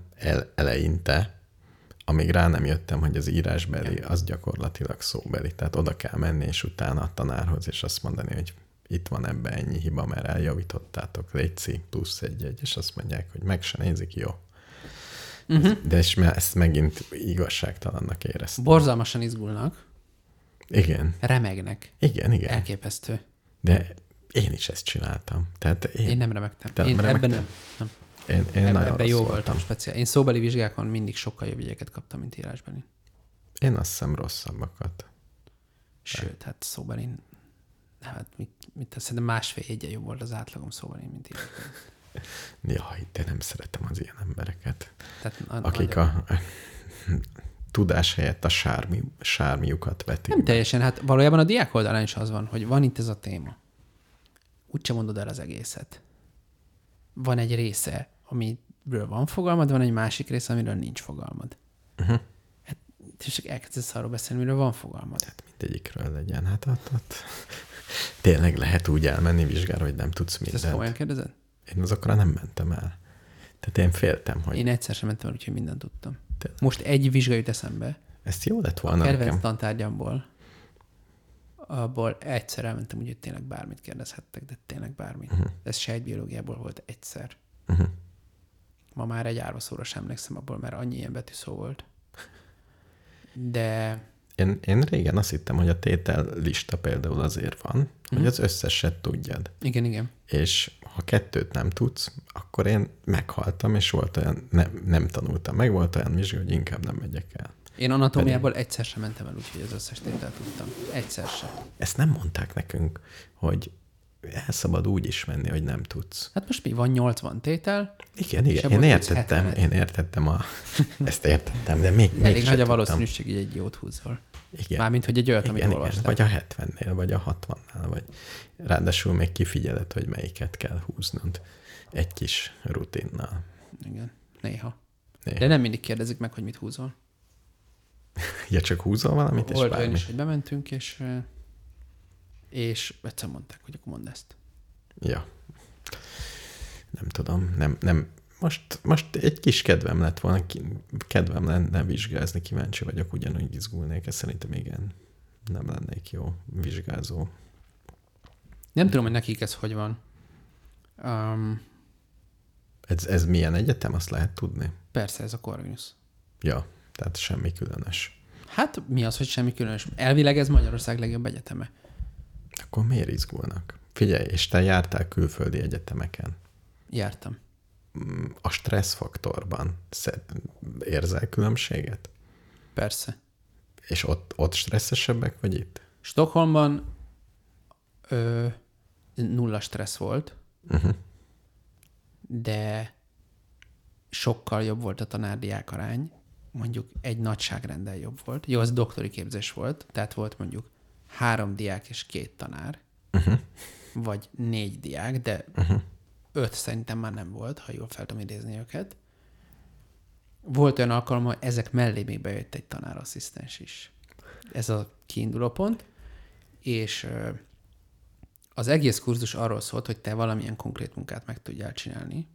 eleinte, amíg rá nem jöttem, hogy az írásbeli az gyakorlatilag szóbeli. Tehát oda kell menni, és utána a tanárhoz, és azt mondani, hogy itt van ebben ennyi hiba, mert eljavítottátok, létszik, plusz egy-egy, és azt mondják, hogy meg se nézik, jó. De és ezt megint igazságtalannak éreztem. Borzalmasan izgulnak. Igen. Remegnek. Igen, igen. Elképesztő. De én is ezt csináltam. Tehát én nem remegtem. Te én remegtem? Ebben nem. Én ebben jó voltam speciál. Én szóbeli vizsgákon mindig sokkal jobb ügyeket kaptam, mint írásbeli. Én azt hiszem rosszabbakat. Sőt, hát szóbelin hát szerintem másfél jegye jobb volt az átlagom szóbelin, mint írásbeli. Jaj, de nem szeretem az ilyen embereket. Tehát akik a tudás helyett a sármiukat vetik. Nem teljesen, hát valójában a diák oldalán is az van, hogy van itt ez a téma. Úgyse mondod el az egészet. Van egy része, amiről van fogalmad, van egy másik része, amiről nincs fogalmad. Hát, és csak elkezdesz arról beszélni, miről van fogalmad. Hát mindegyikről legyen. Hát ott. Tényleg lehet úgy elmenni vizsgára, hogy nem tudsz mindent. Ezt olyan kérdezed? Én azokra nem mentem el. Tehát én féltem, hogy... Én egyszer sem mentem el, úgyhogy mindent tudtam. Tényleg. Most egy vizsga jut eszembe. Ezt jó lett volna nekem. A kedvenc tantárgyamból. Abból egyszer elmentem, úgyhogy tényleg bármit kérdezhettek, de tényleg bármit. Ez sejtbiológiából volt egyszer. Ma már egy árvaszóra sem emlékszem abból, mert annyi ilyen betűszó volt. De... Én régen azt hittem, hogy a tétel lista például azért van, hogy az összeset tudjad. Igen, igen. És ha kettőt nem tudsz, akkor én meghaltam, és volt olyan, nem tanultam meg, volt olyan vizsga, hogy inkább nem megyek el. Én anatómiából egyszer sem mentem el, úgyhogy az összes tételt tudtam. Egyszer sem. Ezt nem mondták nekünk, hogy el szabad úgy is menni, hogy nem tudsz. Hát most mi van, 80 tétel? Igen, igen. Én értettem ezt értettem, de még elég nagy a valószínűség, hogy egy jót húzol. Igen. Mármint, hogy egy olyat, amit olvastam. Vagy a 70-nél, vagy a 60-nál, vagy ráadásul még kifigyeled, hogy melyiket kell húznod egy kis rutinnal. Igen, néha. De nem mindig kérdezik meg, hogy mit húzol. Ja, csak húzol valamit, és bármi. Olyan is, hogy bementünk, és egyszer mondták, hogy akkor mondd ezt. Ja. Nem tudom, nem. Most egy kis kedvem lett volna, kedvem lenne vizsgázni, kíváncsi vagyok, ugyanúgy izgulnék, ez szerintem igen, nem lennék jó vizsgázó. Nem tudom, hogy nekik ez hogy van. Ez milyen egyetem, azt lehet tudni? Persze, ez a Corvinus. Ja, tehát semmi különös. Hát mi az, hogy semmi különös? Elvileg ez Magyarország legjobb egyeteme. Akkor miért izgulnak? Figyelj, és te jártál külföldi egyetemeken. Jártam. A stresszfaktorban érzel különbséget? Persze. És ott stresszesebbek, vagy itt? Stockholmban nulla stressz volt, de sokkal jobb volt a tanár-diák arány, mondjuk egy nagyságrendel jobb volt. Jó, az doktori képzés volt, tehát volt mondjuk 3 diák és 2 tanár, vagy 4 diák, de 5 szerintem már nem volt, ha jól fel tudom idézni őket. Volt olyan alkalom, hogy ezek mellé még bejött egy tanárasszisztens is. Ez a kiinduló pont, és az egész kurzus arról szólt, hogy te valamilyen konkrét munkát meg tudjál csinálni.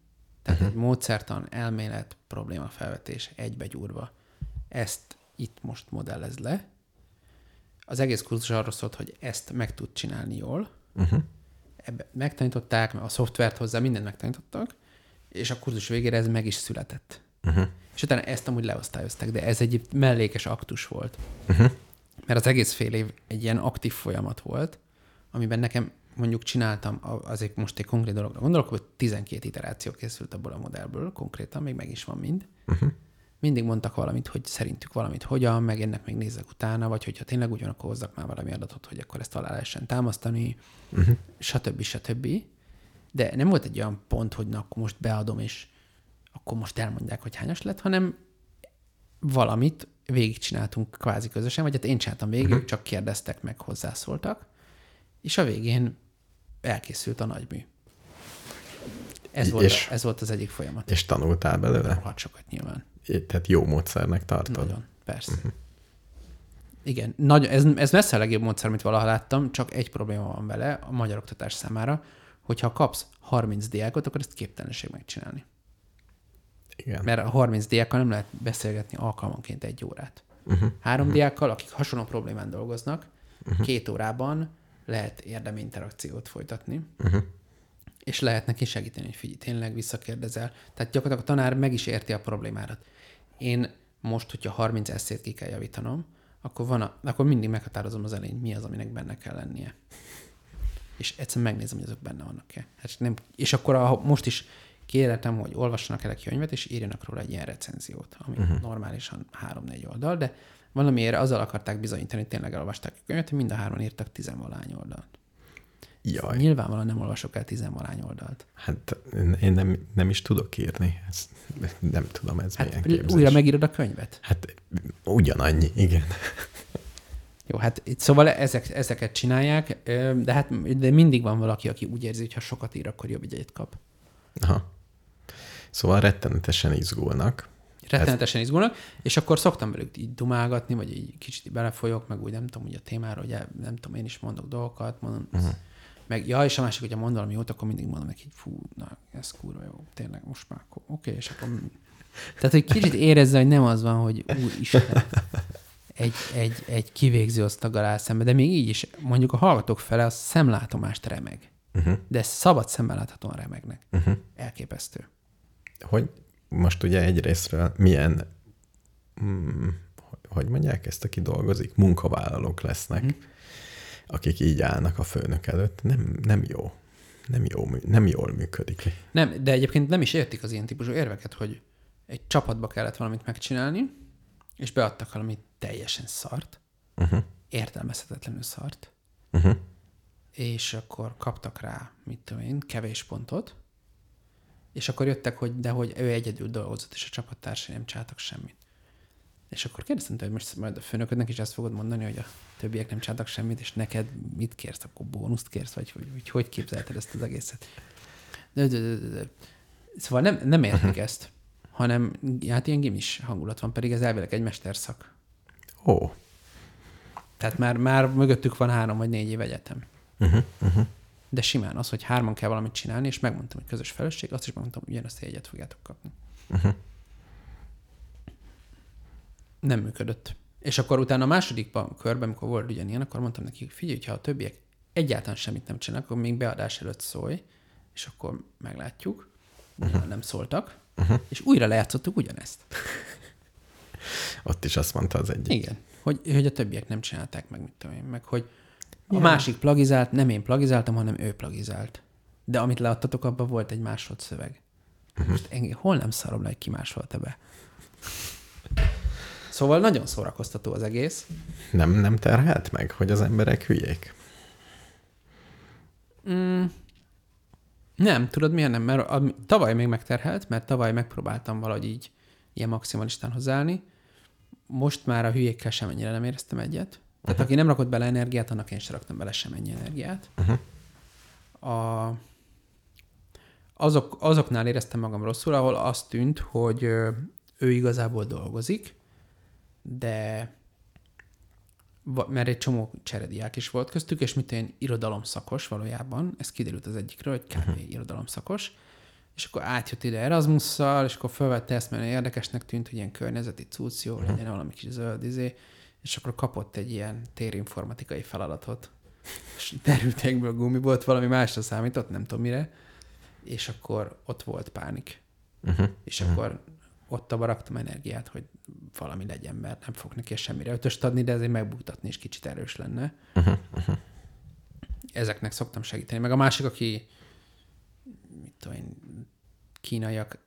Tehát egy módszertan, elmélet, problémafelvetés egybegyúrva. Ezt itt most modellezd le. Az egész kurzus arról szólt, hogy ezt meg tud csinálni jól, ebbe megtanították, a szoftvert hozzá mindent megtanítottak, és a kurzus végére ez meg is született. És utána ezt amúgy leosztályozták, de ez egy mellékes aktus volt. Uh-huh. Mert az egész fél év egy ilyen aktív folyamat volt, amiben nekem mondjuk csináltam, azért most egy konkrét dologra gondolok, hogy 12 iteráció készült abból a modellből, konkrétan, még meg is van mind. Uh-huh. Mindig mondtak valamit, hogy szerintük valamit hogyan, meg ennek még nézzek utána, vagy hogyha tényleg úgy van, akkor hozzak már valami adatot, hogy akkor ezt alá lehessen támasztani, uh-huh. stb. De nem volt egy olyan pont, hogy na, akkor most beadom, és akkor most elmondják, hogy hányas lett, hanem valamit végigcsináltunk kvázi közösen, vagy hát én csináltam végig, uh-huh. csak kérdeztek meg, hozzászóltak, és a végén elkészült a nagymű. Ez volt az egyik folyamat. És tanultál belőle? Hát sokat nyilván. Tehát jó módszernek tartod? Nagyon, persze. Uh-huh. Igen, ez messze a legjobb módszer, amit valaha láttam, csak egy probléma van vele a magyar oktatás számára, hogyha kapsz 30 diákot, akkor ezt képtelenség megcsinálni. Igen. Mert a 30 diákkal nem lehet beszélgetni alkalmanként egy órát. Uh-huh. 3 uh-huh. diákkal, akik hasonló problémán dolgoznak, uh-huh. 2 órában lehet érdemi interakciót folytatni, uh-huh. és lehet neki segíteni, hogy figyelj, tényleg visszakérdezel. Tehát gyakorlatilag a tanár meg is érti a problémádat. Én most, hogyha 30 eszét ki kell javítanom, akkor, akkor mindig meghatározom az elején, mi az, aminek benne kell lennie. És egyszerűen megnézem, hogy azok benne vannak-e. Hát nem, és akkor most is kérhetem, hogy olvassanak el egy könyvet, és írjanak róla egy ilyen recenziót, ami uh-huh. normálisan 3-4 oldal, de valamiért azzal akarták bizonyítani, hogy tényleg elolvasták a könyvet, hogy mind a 3-an írtak 10 oldalt. Jaj. Nyilvánvalóan nem olvasok el 10 oldalt. Hát én nem is tudok írni. Ezt nem tudom, ez milyen képzés. Újra megírod a könyvet? Hát ugyanannyi, igen. Jó, hát szóval ezeket csinálják, de mindig van valaki, aki úgy érzi, hogy ha sokat ír, akkor jobb idejét kap. Aha. Szóval rettenetesen izgulnak. Rettenetesen izgulnak, és akkor szoktam velük így dumálgatni, vagy így kicsit belefolyok, meg úgy nem tudom, ugye a témára, ugye nem tudom, én is mondok dolgokat, mondom, uh-huh. meg ja, és a másik, hogyha mond valami jót, akkor mindig mondom neki, fú, na, ez kurva jó, tényleg most már, oké, és akkor... Tehát, hogy kicsit érezze, hogy nem az van, hogy úristen, egy kivégző osztaggal áll szembe, de még így is, mondjuk a hallgatók fele a szemlátomást remeg. Uh-huh. De szabad szemmel láthatóan remegnek. Uh-huh. Elképesztő. Hogy most ugye egyrésztről milyen, hogy mondják ezt, aki dolgozik, munkavállalók lesznek, uh-huh. akik így állnak a főnök előtt. Nem jó. Nem jól működik. Nem, de egyébként nem is értik az ilyen típusú érveket, hogy egy csapatba kellett valamit megcsinálni, és beadtak valami teljesen szart, uh-huh. értelmezhetetlenül szart, uh-huh. és akkor kaptak rá, mit tudom én, kevés pontot, és akkor jöttek, hogy dehogy ő egyedül dolgozott, és a csapattársai nem csináltak semmit. És akkor kérdeztem, hogy most majd a főnöködnek is azt fogod mondani, hogy a többiek nem csináltak semmit, és neked mit kérsz, akkor bónuszt kérsz, vagy hogy képzelted ezt az egészet. Szóval nem értik ezt, hanem hát ilyen gimis hangulat van, pedig ez elvileg egy mesterszak. Ó. Tehát már mögöttük van 3 vagy 4 év egyetem. Uh-huh, uh-huh. De simán az, hogy 3-an kell valamit csinálni, és megmondtam, hogy közös felelősség, azt is megmondtam, hogy ugyanazt a jegyet fogjátok kapni. Uh-huh. Nem működött. És akkor utána a második körben, amikor volt ugyanilyen, akkor mondtam neki, hogy figyelj, ha a többiek egyáltalán semmit nem csinálnak, akkor még beadás előtt szólj, és akkor meglátjuk. Uh-huh. Nem szóltak, uh-huh. és újra lejátszottuk ugyanezt. Ott is azt mondta az egyik. Igen, hogy a többiek nem csinálták meg, mit tudom én, meg hogy a másik plagizált, nem én plagizáltam, hanem ő plagizált. De amit leadtatok, abban volt egy másolt szöveg. Most engem hol nem szarom le, hogy ki másolta be? Szóval nagyon szórakoztató az egész. Nem terhelt meg, hogy az emberek hülyék? Nem, tudod miért nem? Mert tavaly még megterhelt, mert tavaly megpróbáltam valahogy így ilyen maximalistán hozzáállni. Most már a hülyékkel semennyire nem éreztem egyet. Tehát aki nem rakott bele energiát, annak én sem raktam bele semennyi energiát. Uh-huh. Azoknál éreztem magam rosszul, ahol azt tűnt, hogy ő igazából dolgozik, de mert egy csomó cserediák is volt köztük, és mint én irodalomszakos valójában, ez kiderült az egyikről, hogy kb. Uh-huh. irodalomszakos, és akkor átjött ide Erasmusszal, és akkor felvette ezt, mert érdekesnek tűnt, hogy ilyen környezeti cucc, jó, uh-huh. legyen valami kis zöld izé, és akkor kapott egy ilyen térinformatikai feladatot, és derültékből gumibolt, valami másra számított, nem tudom mire, és akkor ott volt pánik. Uh-huh. És akkor ott abba raktam energiát, hogy valami legyen, mert nem fog neki semmire ötöst adni, de ezért megbuktatni is kicsit erős lenne. Ezeknek szoktam segíteni. Meg a másik, aki mit tudom én, kínaiak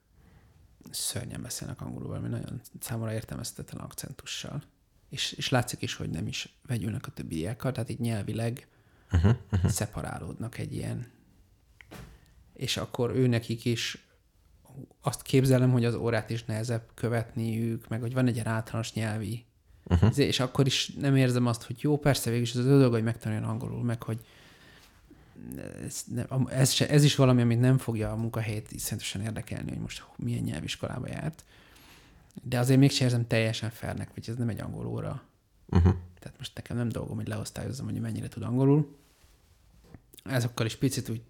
szörnyen beszélnek angolul, valami nagyon számomra értelmezhetetlen akcentussal. És látszik is, hogy nem is vegyülnek a többi diákkal, tehát így nyelvileg szeparálódnak egy ilyen. És akkor ő nekik is azt képzelem, hogy az órát is nehezebb követniük, meg hogy van egy ilyen általános nyelvi. És akkor is nem érzem azt, hogy jó, persze végülis az dolog, hogy megtanuljon angolul, meg hogy ez is valami, amit nem fogja a munkahelyét iszonyatosan érdekelni, hogy most milyen nyelviskolába járt. De azért mégsem érzem teljesen fairnek, hogy ez nem egy angol óra. Tehát most nekem nem dolgom, hogy leosztályozzam, hogy mennyire tud angolul. Ezokkal is picit úgy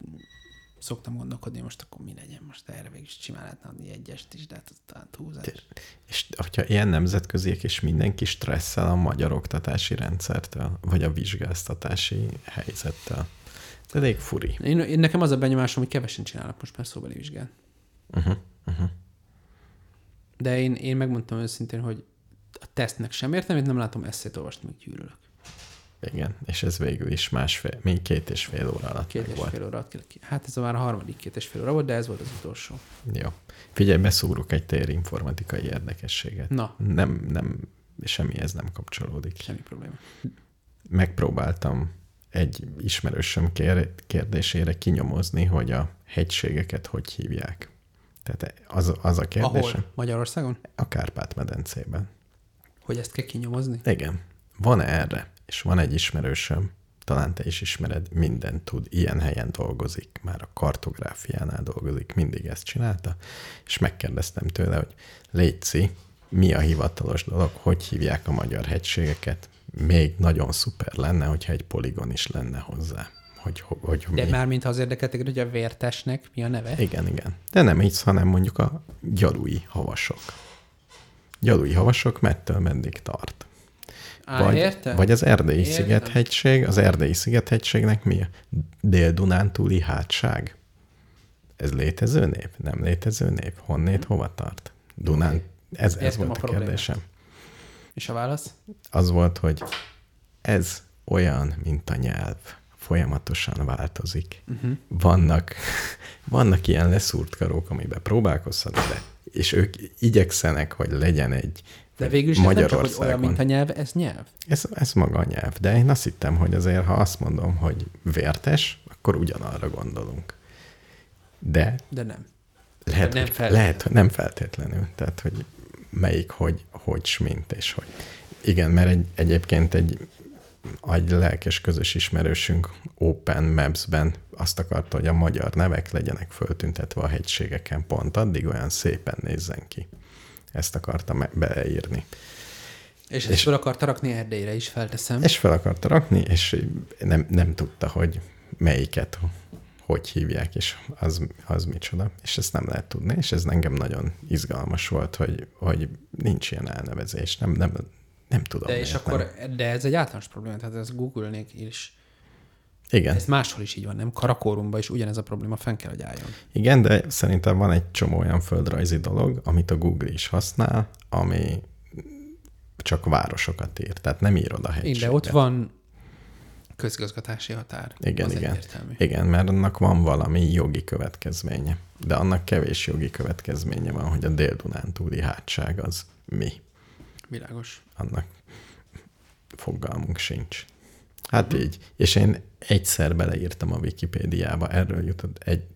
szoktam gondolkodni, most akkor mi legyen, most erre végig is simán lehetne adni egyest is, de hát talán túlzás. És hogyha ilyen nemzetköziek, és mindenki stresszel a magyar oktatási rendszertől, vagy a vizsgáztatási helyzettől, ez elég furi. Én nekem az a benyomásom, hogy kevesen csinálnak most már szóbeli vizsgát. De én megmondtam őszintén, hogy a tesztnek sem értem, én nem látom eszét olvasni, még gyűlölök. Igen, és ez végül is még 2,5 óra alatt Két és fél óra alatt. Hát ez már a harmadik 2,5 óra volt, de ez volt az utolsó. Jó. Figyelj, beszúrok egy térinformatikai érdekességet. Na. Nem, semmihez nem kapcsolódik. Semmi probléma. Megpróbáltam egy ismerősöm kérdésére kinyomozni, hogy a hegységeket hogy hívják. Tehát az a kérdésem. Ahol? Magyarországon? A Kárpát-medencében. Hogy ezt kell kinyomozni? Igen. Van erre? És van egy ismerősöm, talán te is ismered, mindent tud, ilyen helyen dolgozik, már a kartográfiánál dolgozik, mindig ezt csinálta, és megkérdeztem tőle, hogy léci, mi a hivatalos dolog, hogy hívják a magyar hegységeket? Még nagyon szuper lenne, hogyha egy poligon is lenne hozzá. Hogy de mi... mármint az érdekeltek, hogy a Vértesnek mi a neve? Igen. De nem így, hanem mondjuk a gyalui havasok. Gyalui havasok mettől meddig tart. Vagy az erdélyi szigethegység, az erdélyi szigethegységnek mi? Dél-Dunántúli hátság. Ez létező név? Nem létező név? Honnét, hova tart? Dunán... Ez volt a kérdésem. És a válasz? Az volt, hogy ez olyan, mint a nyelv. Folyamatosan változik. Vannak ilyen leszúrt karók, amiben próbálkozhat, és ők igyekszenek, hogy legyen egy. De végül is Magyarországon. Nem csak, hogy olyan, mint a nyelv, ez nyelv. Ez maga a nyelv, de én azt hittem, hogy azért, ha azt mondom, hogy Vértes, akkor ugyanarra gondolunk. De nem. Lehet, hogy nem feltétlenül. Tehát, hogy melyik, hogy mint, és hogy. Igen, mert egyébként egy lelkes közös ismerősünk Open Maps-ben azt akarta, hogy a magyar nevek legyenek föltüntetve a hegységeken, pont addig olyan szépen nézzen ki. Ezt akartam beleírni. És ezt fel akarta rakni Erdélyre is, felteszem. És fel akarta rakni, és nem tudta, hogy melyiket hogy hívják, és az micsoda. És ezt nem lehet tudni, és ez engem nagyon izgalmas volt, hogy nincs ilyen elnevezés, nem tudom. De ez egy általános probléma, tehát ez Google-nék is. Igen. Ez máshol is így van, nem? Karakorumban is ugyanez a probléma fenn kell, hogy álljon. Igen, de szerintem van egy csomó olyan földrajzi dolog, amit a Google is használ, ami csak városokat ír, tehát nem írod a hegységet. Igen, de ott van közigazgatási határ. Igen. Egyértelmű. Igen, mert annak van valami jogi következménye, de annak kevés jogi következménye van, hogy a Dél-Dunántúli hátság az mi. Világos. Annak fogalmunk sincs. Hát így. És én egyszer beleírtam a Wikipédiába, erről jutott egy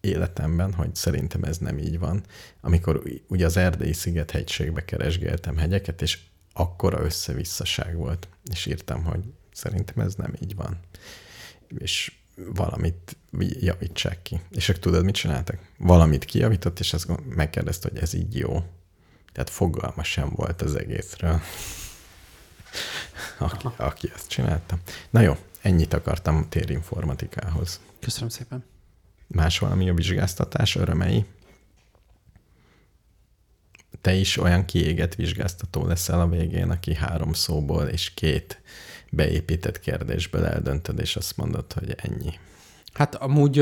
életemben, hogy szerintem ez nem így van. Amikor ugye az erdélyi szigethegységbe keresgéltem hegyeket, és akkora összevisszaság volt. És írtam, hogy szerintem ez nem így van. És valamit javítsák ki. És ők tudod, mit csináltak? Valamit kijavított, és azt megkérdezte, hogy ez így jó. Tehát fogalma sem volt az egészről. Aki ezt csinálta. Na jó, ennyit akartam térinformatikához. Köszönöm szépen. Más valami a vizsgáztatás örömei? Te is olyan kiégett vizsgáztató leszel a végén, aki 3 szóból és 2 beépített kérdésből eldöntöd, és azt mondod, hogy ennyi. Hát amúgy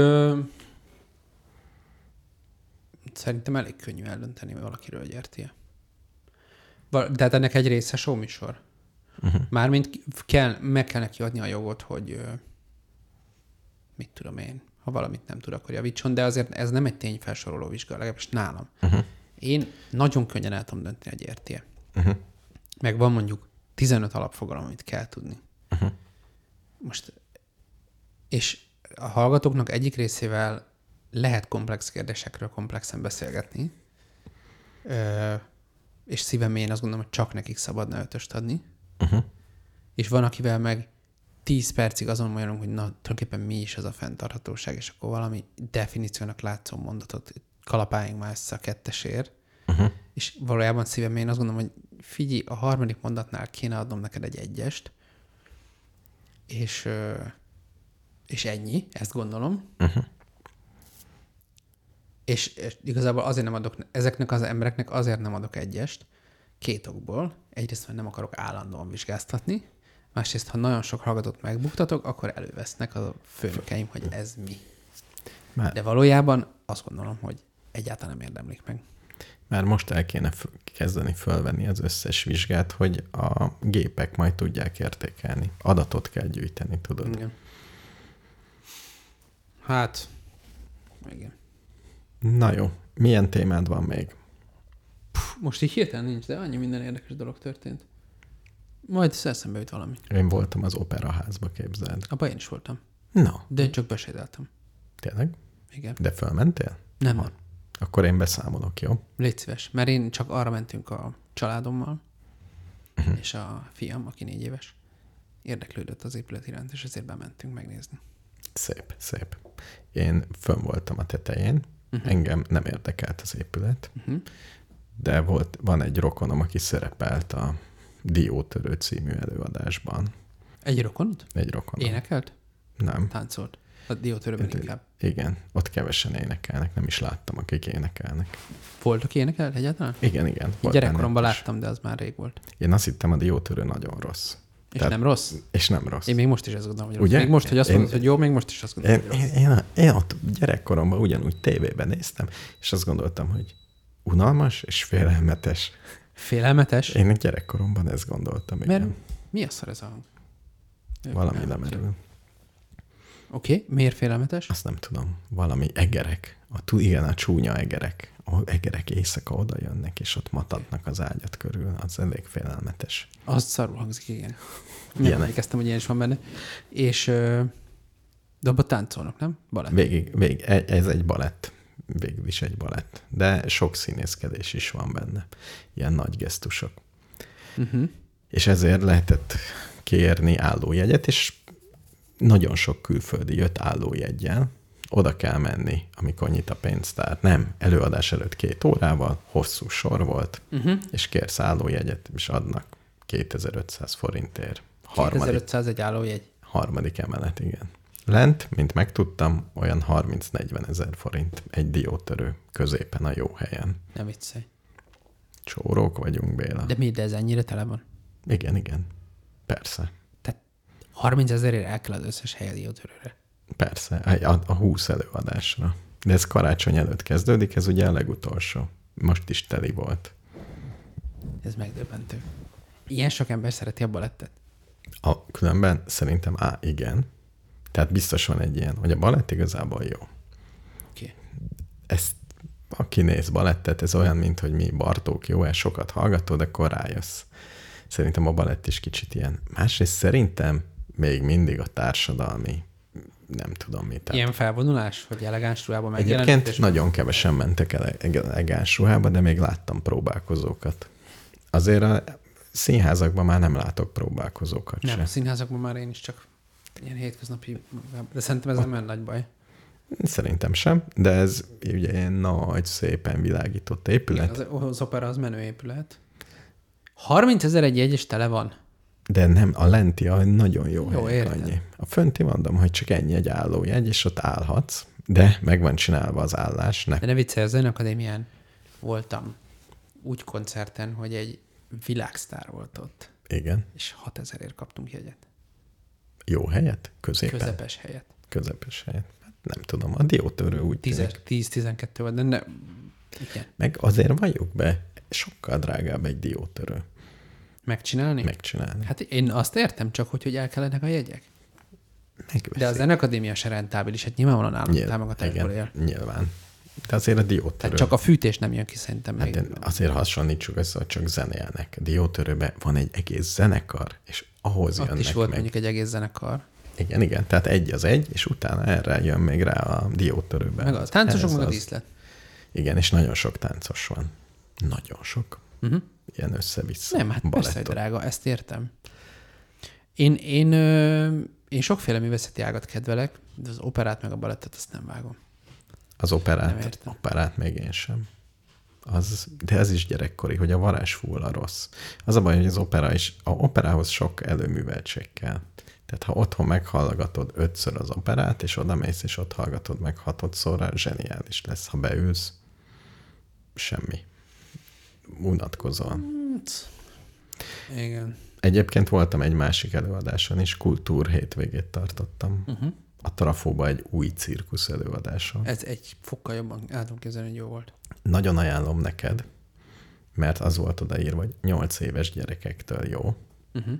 szerintem elég könnyű eldönteni valakiről, hogy RTL. Tehát ennek egy része showműsor. Uh-huh. Mármint meg kell neki adni a jogot, hogy mit tudom én, ha valamit nem tud, akkor javítson, de azért ez nem egy tényfelsoroló vizsga, legalábbis nálam. Uh-huh. Én nagyon könnyen el tudom dönteni egy RTL. Uh-huh. Meg van mondjuk 15 alapfogalom, amit kell tudni. Uh-huh. Most, és a hallgatóknak egyik részével lehet komplex kérdésekről komplexen beszélgetni, és szívem én azt gondolom, hogy csak nekik szabadna ötöst adni, uh-huh. és van, akivel meg 10 percig azon mondjuk, hogy na, tulajdonképpen mi is az a fenntarthatóság, és akkor valami definíciónak látszó mondatot kalapáljunk már össze a kettesért, uh-huh. és valójában szívem én azt gondolom, hogy figyelj, a harmadik mondatnál kéne adnom neked egy egyest, és ennyi, ezt gondolom. Uh-huh. És igazából azért nem adok, ezeknek az embereknek azért nem adok egyest, két okból. Egyrészt, mert nem akarok állandóan vizsgáztatni, másrészt, ha nagyon sok hallgatót megbuktatok, akkor elővesznek a főnökeim, hogy ez mi. Már... De valójában azt gondolom, hogy egyáltalán nem érdemlik meg. Már most el kéne kezdeni fölvenni az összes vizsgát, hogy a gépek majd tudják értékelni. Adatot kell gyűjteni, tudod. Igen. Hát, igen. Na jó, milyen témád van még? Most így hirtelen nincs, de annyi minden érdekes dolog történt. Majd eszembe jut valami. Én voltam az Operaházba, képzeld. Abba én is voltam. No. De én csak besétáltam. Tényleg? Igen. De fölmentél? Nem. Ha. Akkor én beszámolok, jó? Légy szíves, mert én csak arra mentünk a családommal, és a fiam, aki 4 éves, érdeklődött az épület iránt, és ezért bementünk megnézni. Szép, szép. Én fönn voltam a tetején, engem nem érdekelt az épület, de van egy rokonom, aki szerepelt a Diótörő című előadásban. Egy rokonod? Egy rokonom. Énekelt? Nem. Táncolt? A Diótörőben inkább. Igen, ott kevesen énekelnek, nem is láttam, akik énekelnek. Voltok énekelt egyáltalán? Igen, igen. Gyerekkoromban láttam, de az már rég volt. Én azt hittem, a Diótörő nagyon rossz. És tehát, nem rossz? És nem rossz. Én még most is azt gondolom, hogy rossz. Még most, hogy azt mondod, hogy jó, még most is azt gondolom, hogy rossz. Én ott gyerekkoromban ugyanúgy tévében néztem, és azt gondoltam, hogy unalmas és félelmetes. Félelmetes? Én gyerekkoromban ezt gondoltam. Mert igen. Mi a szar ez a hang? Valami lemerül. Oké, miért félelmetes? Azt nem tudom. Valami egerek. Igen, a csúnya egerek. A egerek éjszaka oda jönnek, és ott matadnak az ágyat körül. Az elég félelmetes. Az szarul hangzik, igen. Nem emlékeztem, hogy ilyen is van benne. És de abban táncolnak, nem? Balett. Végig. Ez egy balett. Végül is egy balett. De sok színészkedés is van benne. Ilyen nagy gesztusok. Uh-huh. És ezért lehetett kérni állójegyet, és nagyon sok külföldi jött állójeggyel, oda kell menni, amikor nyit a pénztár. Nem, előadás előtt 2 órával, hosszú sor volt, és kérsz állójegyet, és adnak 2500 forintért. 2500 egy állójegy? Harmadik emelet, igen. Lent, mint megtudtam, olyan 30-40 ezer forint egy Diótörő középen a jó helyen. Nem viccelj. Csórók vagyunk, Béla. De mi, de ez ennyire tele van? Igen, igen. Persze. 30 000-ért el kell az összes hely a Diótörőre. Persze, a 20 előadásra. De ez karácsony előtt kezdődik, ez ugye a legutolsó. Most is teli volt. Ez megdöbbentő. Ilyen sok ember szereti a balettet? Különben szerintem igen. Tehát biztos van egy ilyen, hogy a balett igazából jó. Oké. Ezt, aki néz balettet, ez olyan, mint hogy mi Bartók, jó, sokat hallgatod, akkor rájössz. Szerintem a balett is kicsit ilyen. Másrészt szerintem még mindig a társadalmi, nem tudom mit. Ilyen felvonulás, hogy elegáns ruhában megjelentek? Egyébként nagyon kevesen mentek elegáns ruhába, de még láttam próbálkozókat. Azért a színházakban már nem látok próbálkozókat sem. Nem, a színházakban már én is csak ilyen hétköznapi, de szerintem ez nem olyan nagy baj. Szerintem sem, de ez ugye ilyen nagy, szépen világított épület. Igen, az opera az menő épület. 30 000 egy jegy is tele van. De nem, a lenti a nagyon jó hely, annyi. A fönti mondom, hogy csak ennyi egy állójegy, és ott állhatsz, de meg van csinálva az állás. De ne viccelj, az Zeneakadémián voltam úgy koncerten, hogy egy világsztár volt ott. Igen. És 6000-ért kaptunk jegyet. Jó helyet? Középen? Közepes helyet. Közepes helyet. Hát nem tudom, a Diótörő úgy. 10-12 volt, de Igen. Meg azért valljuk be, sokkal drágább egy diótörő. Megcsinálni? Megcsinálni. Hát én azt értem csak, hogy el kellenek a jegyek. Megveszik. De az zenakadémia se rentábilis, hát nyilvánvalóan állami támogatásból él. Nyilván. De azért a diótörő... Tehát csak a fűtés nem jön ki szerintem. Hát azért hasonlítsuk össze, hogy csak zenélnek. A diótörőben van egy egész zenekar, és ahhoz jönnek meg. Ott is volt mondjuk egy egész zenekar. Igen, igen. Tehát egy az egy, és utána erre jön még rá a diótörőben. Meg az táncosok, meg a díszlet. Igen, és nagyon sok táncos van. Nagyon sok. Uh-huh. Ilyen össze-vissza. Nem, hát balettot. Persze, drága, ezt értem. Én sokféle művészeti ágat kedvelek, de az operát meg a balettet azt nem vágom. Az operát még én sem. De ez is gyerekkori, hogy a varázsfúl a rossz. Az a baj, hogy az opera is, a operához sok előműveltség kell. Tehát ha otthon meghallgatod 5-ször az operát, és oda mész, és ott hallgatod meg 6-szorra, zseniális lesz. Ha beülsz, semmi. Unatkozol. Igen. Egyébként voltam egy másik előadáson is, kultúrhétvégét tartottam. Uh-huh. A Trafóba egy új cirkusz előadáson. Ez egy fokkal jobban állom kezelni, hogy jó volt. Nagyon ajánlom neked, mert az volt odaírva, hogy 8 éves gyerekektől jó, uh-huh.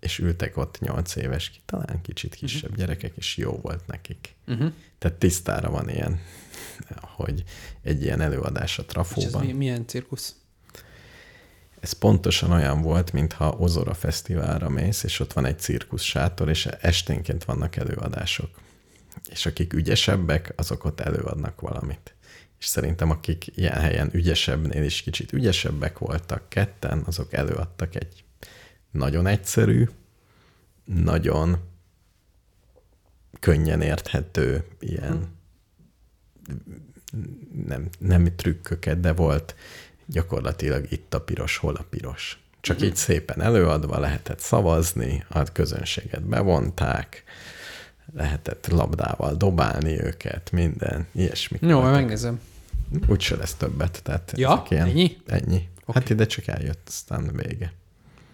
és ültek ott 8 éves, talán kicsit kisebb uh-huh. gyerekek, és jó volt nekik. Uh-huh. Tehát tisztára van ilyen, hogy egy ilyen előadás a Trafóban. És ez milyen cirkusz? Ez pontosan olyan volt, mintha Ozora fesztiválra mész, és ott van egy cirkusz sátor, és esténként vannak előadások. És akik ügyesebbek, azok ott előadnak valamit. És szerintem akik ilyen helyen ügyesebbnél is kicsit ügyesebbek voltak ketten, azok előadtak egy nagyon egyszerű, nagyon könnyen érthető ilyen nem trükköket, de volt gyakorlatilag itt a piros, hol a piros. Csak így szépen előadva lehetett szavazni, a közönséget bevonták, lehetett labdával dobálni őket, minden, ilyesmik. Jó, megnézem. Úgyse lesz többet. Tehát ja, ilyen, ennyi? Ennyi. Okay. Hát ide csak eljött, aztán vége.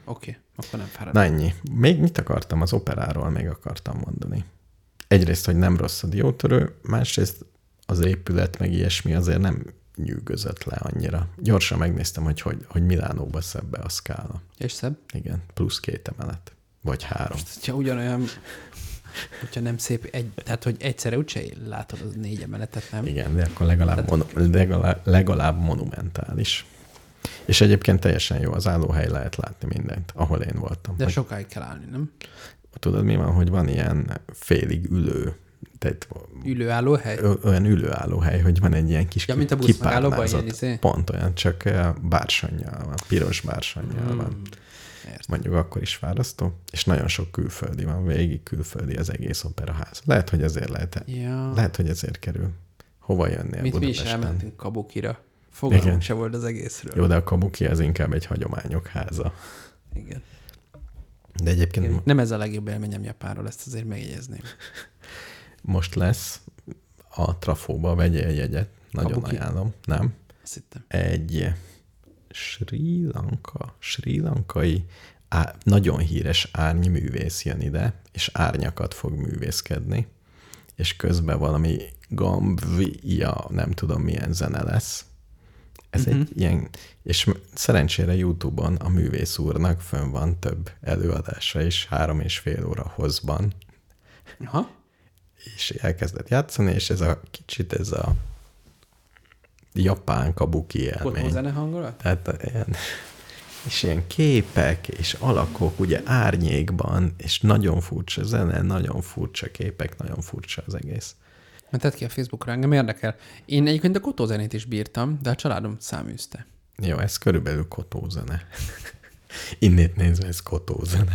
Oké, akkor nem fáradok. Na ennyi. Még mit akartam? Az operáról még akartam mondani. Egyrészt, hogy nem rossz a diótörő, másrészt az épület meg ilyesmi azért nem nyűgözött le annyira. Gyorsan megnéztem, hogy Milánóba szebb a szkála. És szebb? Igen, plusz 2 emelet. Vagy 3. Most, ha ugyanolyan, hogyha nem szép, tehát hogy egyszerre úgyse látod az 4 emeletet, nem? Igen, de akkor legalább monumentális. És egyébként teljesen jó, az állóhely lehet látni mindent, ahol én voltam. De sokáig kell állni, nem? Tudod, mi van, hogy van ilyen félig ülő, tehát ülőállóhely? Olyan ülőállóhely, hogy van egy ilyen kis kipárnázott. Pont olyan, csak bársonnyal van, piros bársonnyal van. Értem. Mondjuk akkor is választó. És nagyon sok külföldi van, végig külföldi az egész operaház. Lehet, hogy ezért lehet, hogy ezért kerül. Hova jönnél Budapesten? Mi is elmentünk Kabukira. Fogalmunk se volt az egészről. Jó, de a Kabuki az inkább egy hagyományok háza. Igen. De egyébként... Igen. Nem ez a legjobb élményem Japánról, ezt azért megjegyezném. Most lesz a Trafóba, vegyél jegyet. Nagyon Kabuki? Ajánlom. Nem? Azt hittem. Egy sri lankai nagyon híres árnyművész jön ide, és árnyakat fog művészkedni, és közben valami Gambia, nem tudom milyen zene lesz. Ez egy ilyen, és szerencsére YouTube-on a művész úrnak fönn van több előadása is, 3,5 óra hosszban. Aha. És elkezdett játszani, és ez a japán kabuki élmény. Zene hangolat? Tehát ilyen, és ilyen képek, és alakok, ugye árnyékban, és nagyon furcsa zene, nagyon furcsa képek, nagyon furcsa az egész. Mert tedd ki a Facebookra, engem érdekel. Én egyébként a kotózenét is bírtam, de a családom száműzte. Jó, ez körülbelül kotózene. Innét nézve ez kotózene.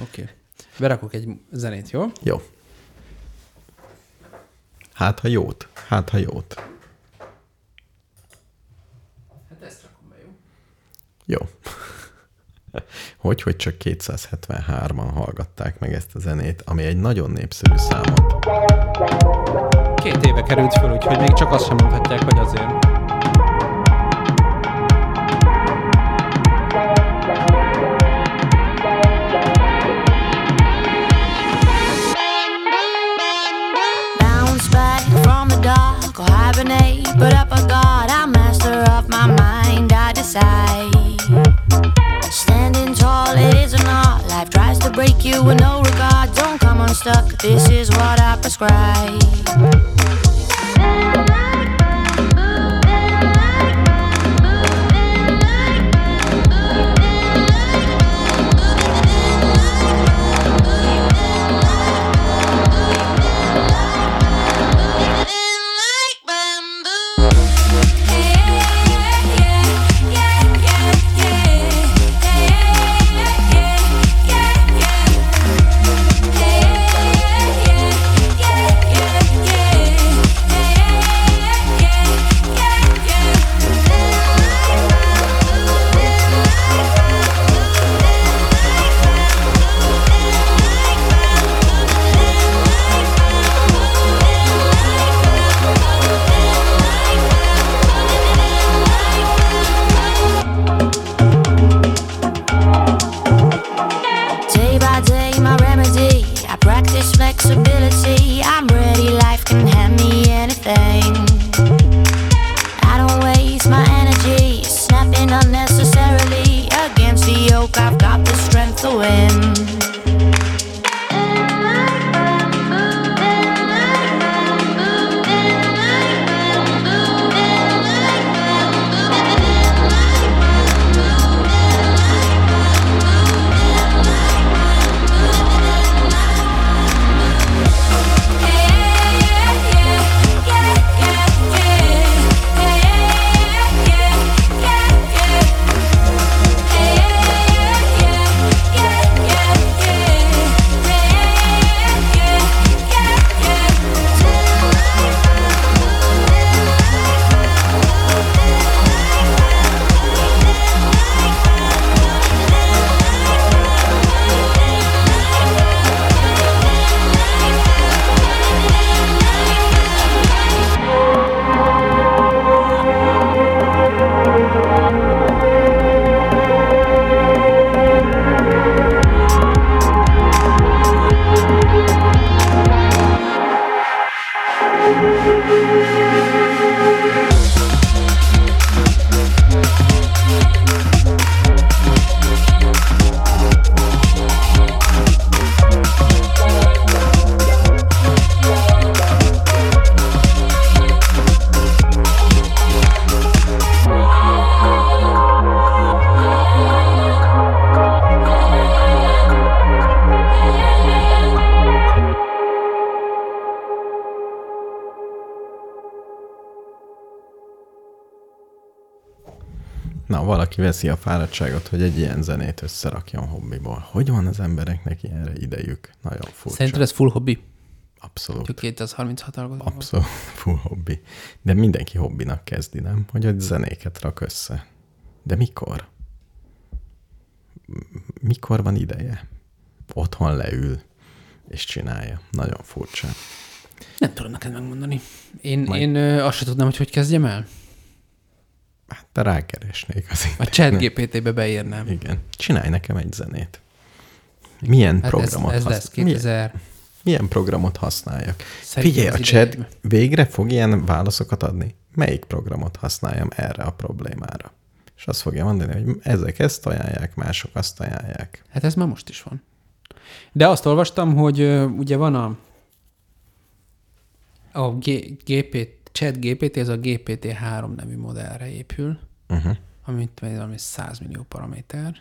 Oké. Okay. Berakok egy zenét, jó? Jó. Hát, ha jót. Hát ezt rakom be, jó? Jó. Hogy csak 273-an hallgatták meg ezt a zenét, ami egy nagyon népszerű számot. 2 éve került föl, úgyhogy még csak azt sem mondhatják, hogy azért. But up I go. side. Standing tall, it isn't hard. Life tries to break you with no regard. Don't come unstuck, this is what I prescribe. Veszi a fáradtságot, hogy egy ilyen zenét összerakjon hobbiból. Hogy van az embereknek ilyenre idejük? Nagyon furcsa. Szerinted ez full hobbi? Abszolút. 2036 algotóban. Abszolút full hobbi. De mindenki hobbinak kezdi, nem? Hogy egy zenéket rak össze. De mikor? Mikor van ideje? Otthon leül és csinálja. Nagyon furcsa. Nem tudom neked megmondani. Én azt sem tudnám, hogy kezdjem el. Hát, de rákeresnék az internet. A Chat GPT-be beírnám. Igen. Csinálj nekem egy zenét. Milyen hát programot milyen programot használjak? Szerintem figyelj, a Chat végre fog ilyen válaszokat adni. Melyik programot használjam erre a problémára? És azt fogja mondani, hogy ezek ezt ajánlják, mások azt ajánlják. Hát ez már most is van. De azt olvastam, hogy ugye van a Chat GPT, ez a GPT-3 nevű modellre épül, amit valami 100 millió paraméter.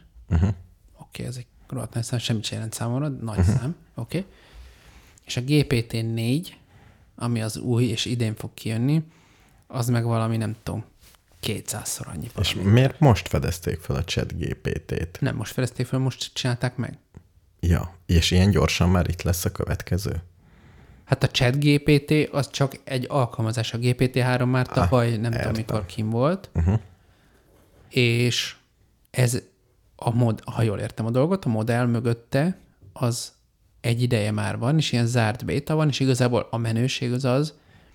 Oké, ez egy rohadt nagy szám, semmit sem jelent számomra, nagy szám, oké. És a GPT-4, ami az új és idén fog kijönni, az meg valami, nem tudom, 200-szor annyi paraméter. És miért most fedezték fel a Chat GPT-t? Nem, most fedezték fel, most csinálták meg. Ja, és ilyen gyorsan már itt lesz a következő? Hát a Chat GPT az csak egy alkalmazás. A GPT-3 már tavaly, nem tudom mikor kim volt, és ez, ha jól értem a dolgot, a modell mögötte az egy ideje már van, és ilyen zárt béta van, és igazából a menőség az az,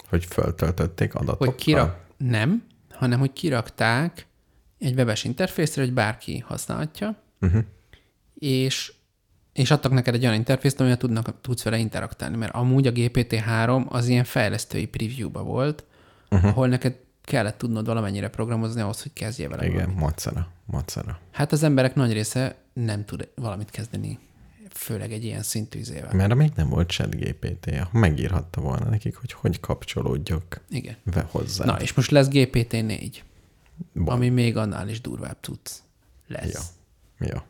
hogy feltöltötték adatokkal? Hogy nem, hanem hogy kirakták egy webes interfészre, hogy bárki használhatja, és adtak neked egy olyan interfészt, amivel tudsz vele interaktálni, mert amúgy a GPT-3 az ilyen fejlesztői preview-ba volt, ahol neked kellett tudnod valamennyire programozni ahhoz, hogy kezdje vele. Igen, macera. Hát az emberek nagy része nem tud valamit kezdeni, főleg egy ilyen szintű izével. Mert még nem volt Chat GPT, megírhatta volna nekik, hogy hogy kapcsolódjak igen. hozzá. Na, és most lesz GPT-4, ami még annál is durvább tudsz. Lesz. Ja.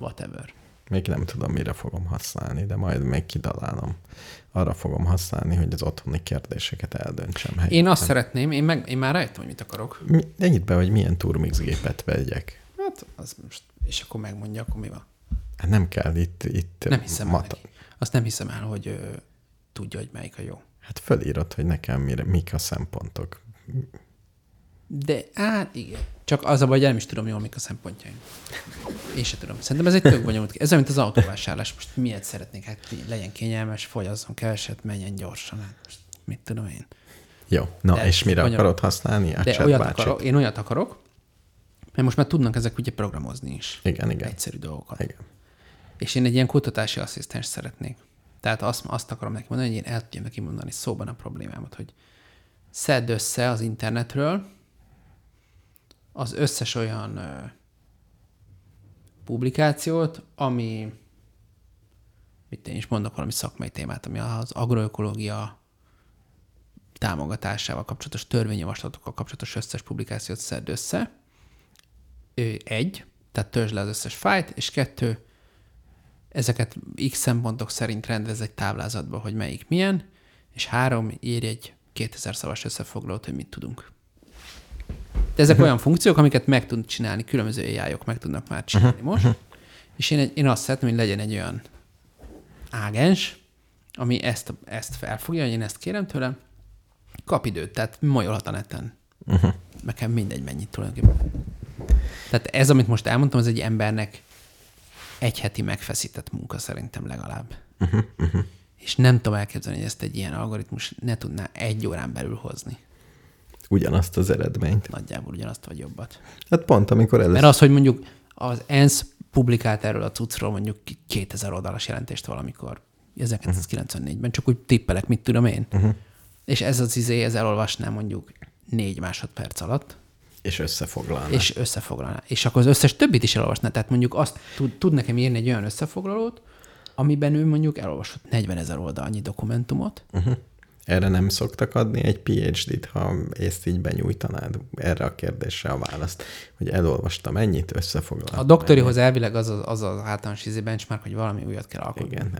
Whatever. Még nem tudom, mire fogom használni, de majd még kitalálom. Arra fogom használni, hogy az otthoni kérdéseket eldöntsem. Helyettem. Én azt szeretném, én már rájöttem, hogy mit akarok. Ennyit be, hogy milyen turmixgépet vegyek. Hát, az most, és akkor megmondja, akkor mi van. Hát nem kell itt. Nem hiszem el neki. Azt nem hiszem el, hogy tudja, hogy melyik a jó. Hát fölírod, hogy nekem mik a szempontok. De hát igen. Csak az a baj, hogy nem is tudom jól, mik a szempontjaim. Én se tudom. Szerintem ez egy tök bonyolult. Ez olyan, mint az autóvásárlás. Most miért szeretnék? Hát legyen kényelmes, fogyazzon keveset, menjen gyorsan. Hát most mit tudom én. Jó. Na, de és mire akarod használni a chatbácsit? Én olyat akarok, mert most már tudnak ezek ugye programozni is. Igen. Egyszerű dolgokat. Igen. És én egy ilyen kutatási asszisztens szeretnék. Tehát azt akarom neki mondani, hogy én el tudjam neki mondani szóban a problémámat, hogy szedd össze az internetről az összes olyan publikációt, ami, mit én is mondok, valami szakmai témát, ami az agroökológia támogatásával kapcsolatos törvényjavaslatokkal kapcsolatos összes publikációt szedd össze. Tehát törzsd le az összes fájlt, és 2, ezeket x szempontok szerint rendvez egy táblázatba, hogy melyik milyen, és 3, írj egy 2000 szavas összefoglalót, hogy mit tudunk. De ezek olyan funkciók, amiket meg tud csinálni, különböző AI-ok meg tudnak már csinálni most, és én azt szeretném, hogy legyen egy olyan ágens, ami ezt felfogja, hogy én ezt kérem tőlem, kap időt, tehát majolhat a neten. Nekem mindegy mennyit tulajdonképpen. Tehát ez, amit most elmondtam, az egy embernek egy heti megfeszített munka szerintem legalább. És nem tudom elképzelni, hogy ezt egy ilyen algoritmus ne tudná 1 órán belül hozni. Ugyanazt az eredményt. Nagyjából ugyanazt vagy jobbat. Hát pont, amikor először... Mert az, hogy mondjuk az ENSZ publikált erről a cuccról mondjuk 2000 oldalas jelentést valamikor, 1994-ben, csak úgy tippelek, mit tudom én. És ez az izé, ez elolvasná mondjuk 4 másodperc alatt. És összefoglalná. És akkor az összes többit is elolvasná. Tehát mondjuk azt tud nekem írni egy olyan összefoglalót, amiben ő mondjuk elolvasott 40 000 oldalnyi dokumentumot. Erre nem szoktak adni egy PhD-t, ha ezt így benyújtanád erre a kérdésre a választ, hogy elolvastam ennyit, összefoglaltam. A doktorihoz elvileg az általános benchmark, hogy valami újat kell alkotni. Igen,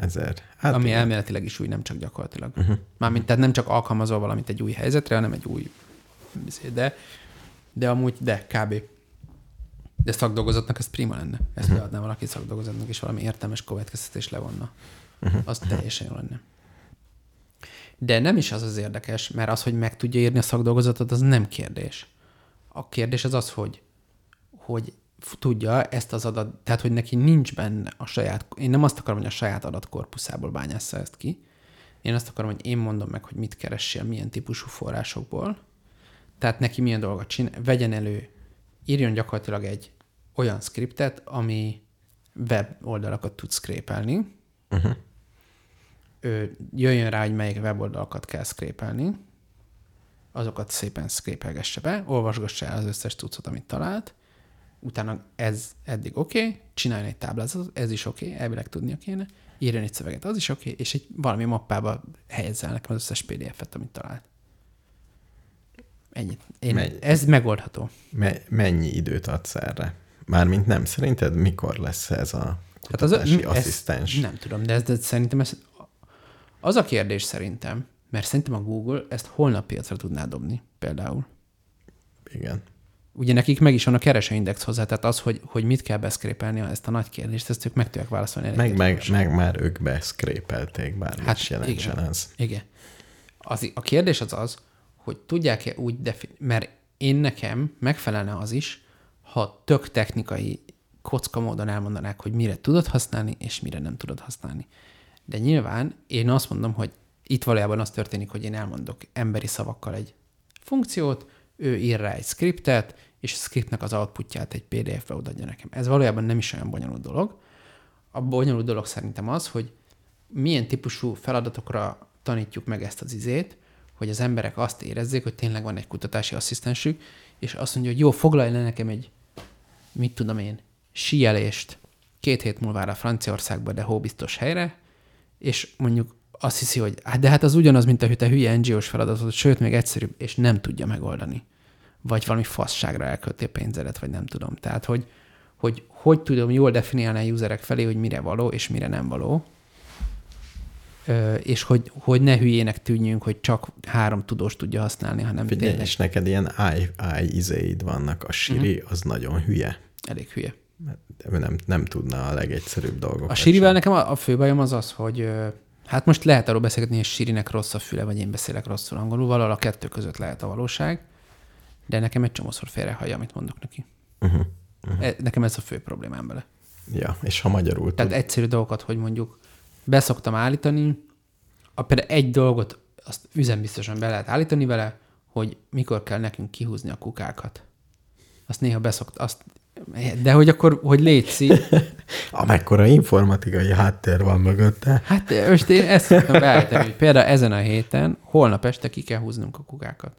Hát ami igen. Elméletileg is új, nem csak gyakorlatilag. Mármint tehát nem csak alkalmazol valamit egy új helyzetre, hanem egy új de amúgy, kb. De szakdolgozatnak ez prima lenne. Ezt beadná valaki szakdolgozatnak, és valami értelmes következtetés levonna. Az teljesen jó lenne. De nem is az az érdekes, mert az, hogy meg tudja írni a szakdolgozatot, az nem kérdés. A kérdés az az, hogy tudja ezt az adat, tehát hogy neki nincs benne a saját, én nem azt akarom, hogy a saját adatkorpuszából bányássza ezt ki. Én azt akarom, hogy én mondom meg, hogy mit keressél, milyen típusú forrásokból. Tehát neki milyen dolgot csinál, vegyen elő, írjon gyakorlatilag egy olyan scriptet, ami weboldalakat tud szkrépelni, jöjjön rá, hogy melyik weboldalakat kell szkrépelni, azokat szépen szkrépelgesse be, olvasgassa el az összes cuccot, amit talált, utána ez eddig oké, csináljon egy táblázatot, ez is oké, elvileg tudnia kéne, írjon egy szöveget, az is oké, és egy valami mappába helyezzel nekem az összes PDF-et, amit talált. Ennyit. Ez megoldható. Mennyi időt adsz erre? Mármint nem. Szerinted mikor lesz ez a kutatási asszisztens? Nem tudom, de szerintem ez az a kérdés szerintem, mert szerintem a Google ezt holnap piacra tudná dobni például. Igen. Ugye nekik meg is van a keresőindex hozzá, tehát az, hogy mit kell beszkrépelni ezt a nagy kérdést, ezt ők meg tudják válaszolni. Meg már ők beszkrépelték, bármi is jelentsen ez. Igen. A kérdés az, hogy tudják-e úgy mert én nekem megfelelne az is, ha tök technikai kocka módon elmondanák, hogy mire tudod használni, és mire nem tudod használni. De nyilván én azt mondom, hogy itt valójában az történik, hogy én elmondok emberi szavakkal egy funkciót, ő ír rá egy scriptet, és a scriptnek az outputját egy PDF-be odaadja nekem. Ez valójában nem is olyan bonyolult dolog. A bonyolult dolog szerintem az, hogy milyen típusú feladatokra tanítjuk meg ezt az izét, hogy az emberek azt érezzék, hogy tényleg van egy kutatási asszisztensük, és azt mondja, hogy jó, foglalj le nekem egy, mit tudom én, síelést 2 hét múlvára Franciaországba, de hóbiztos helyre, és mondjuk azt hiszi, hogy hát de hát az ugyanaz, mint a hülye NGO-s feladatot, sőt, még egyszerűbb, és nem tudja megoldani. Vagy valami fasságra elkölti a pénzedet, vagy nem tudom. Tehát, hogy tudom jól definiálni a userek felé, hogy mire való, és mire nem való, és hogy ne hülyének tűnjünk, hogy csak 3 tudós tudja használni, hanem figyelj, tényleg. És neked ilyen AI-izéid vannak. A Siri az nagyon hülye. Elég hülye. Nem tudna a legegyszerűbb dolgokat. A Sirivel nekem a fő bajom az, hogy hát most lehet arról beszélgetni, hogy Sirinek rossz a füle, vagy én beszélek rosszul angolul, valahol a 2 között lehet a valóság, de nekem egy csomószor félrehallja, amit mondok neki. Nekem ez a fő problémám vele. Ja, és ha magyarul tehát tud. Egyszerű dolgokat, hogy mondjuk beszoktam állítani, például egy dolgot azt üzenbiztosan be lehet állítani vele, hogy mikor kell nekünk kihúzni a kukákat. Azt néha azt. De hogy akkor, hogy létszik. Amekkora informatikai háttér van mögötte. Hát most én ezt szoktam beállítani, hogy például ezen a héten, holnap este ki kell húznunk a kukákat.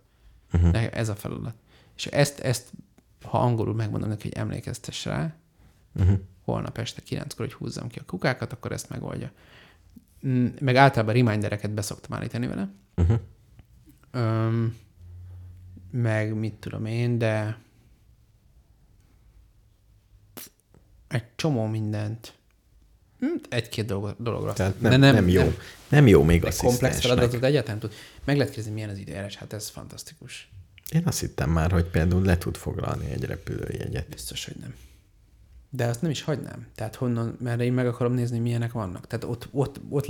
Uh-huh. Ez a feladat. És ezt, ha angolul megmondom neki, hogy emlékeztess rá, holnap este 9-kor, hogy húzzam ki a kukákat, akkor ezt megoldja. Meg általában remindereket beszoktam állítani vele. Uh-huh. Meg mit tudom én, de egy csomó mindent. 1-2 dologra. Tehát nem jó. Nem jó még asszisztensnek. Komplex feladatot egyáltalán tud. Meg lehet kérdezni, milyen az időjárás. Hát ez fantasztikus. Én azt hittem már, hogy például le tud foglalni egy repülőjegyet. Biztos, hogy nem. De azt nem is hagynám. Tehát honnan, mert én meg akarom nézni, milyenek vannak. Tehát ott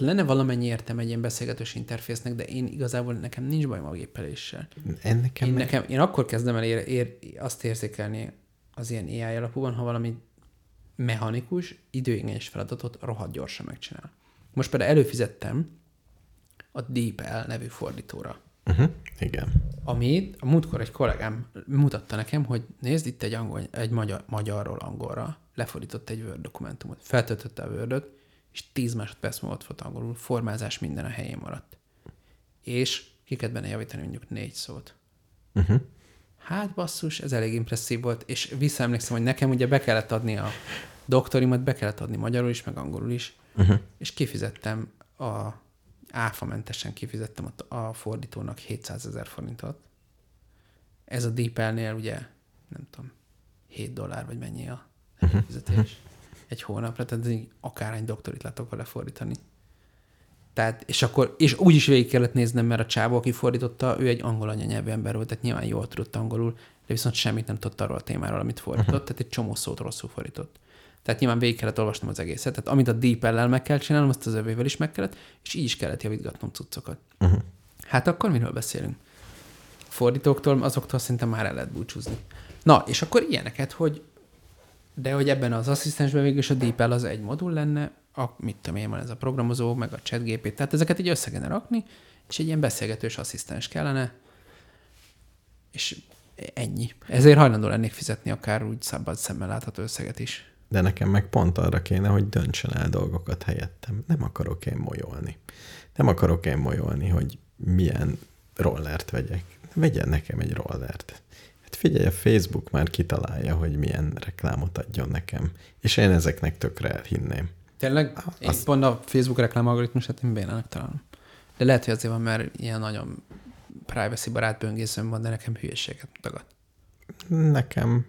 lenne valamennyi értelme egy ilyen beszélgetős interfésznek, de én igazából nekem nincs bajom a géppeléssel. Én akkor kezdem el azt érzékelni az ilyen AI alapúban, ha valami mechanikus, időigényes feladatot rohadt gyorsan megcsinál. Most például előfizettem a DeepL nevű fordítóra. Igen. Amit a múltkor egy kollégám mutatta nekem, hogy nézd, itt egy magyarról angolra lefordított egy Word dokumentumot. Feltöltötte a Wordot, és 10 másodperc múlva ott volt angolul, formázás minden a helyén maradt. És ki kellett benne javítani mondjuk 4 szót. Hát basszus, ez elég impresszív volt, és visszaemlékszem, hogy nekem ugye be kellett adni a doktorimat, be kellett adni magyarul is, meg angolul is, és kifizettem áfamentesen kifizettem a fordítónak 700 000 forintot. Ez a DeepL-nél ugye, nem tudom, $7 vagy mennyi a fizetés egy hónapra, tehát akárhány doktorit látok vele fordítani. Tehát, és úgy is végig kellett néznem, mert a csávó, aki fordította, ő egy angol anyanyelvű ember volt, tehát nyilván jól tudott angolul, de viszont semmit nem tudott arról a témáról, amit fordított, tehát egy csomó szót rosszul fordított. Tehát nyilván végig kellett olvasnom az egészet. Tehát amit a DeepL-lel meg kell csinálnom, azt az övével is meg kellett, és így is kellett javítgatnom cuccokat. Hát akkor miről beszélünk? A fordítóktól, azoktól szerintem már el lehet búcsúzni. Na, és akkor ilyeneket, hogy ebben az asszisztensben végül is a DeepL az egy modul lenne, mit tudom én, van ez a programozó, meg a Chat GPT, tehát ezeket így össze kellene rakni, és egy ilyen beszélgetős asszisztens kellene, és ennyi. Ezért hajlandó lennék fizetni akár úgy szabad szemmel látható összeget is. De nekem meg pont arra kéne, hogy döntsen el dolgokat helyettem. Nem akarok én molyolni. Nem akarok én molyolni, hogy milyen rollert vegyek. Vegyen nekem egy rollert. Hát figyelj, a Facebook már kitalálja, hogy milyen reklámot adjon nekem. És én ezeknek tökre elhinném. Tényleg? Én pont a Facebook reklám algoritmusát én bénának találom. De lehet, hogy azért van, mert ilyen nagyon privacy barát böngészőm van, de nekem hülyeséget tagad. Nekem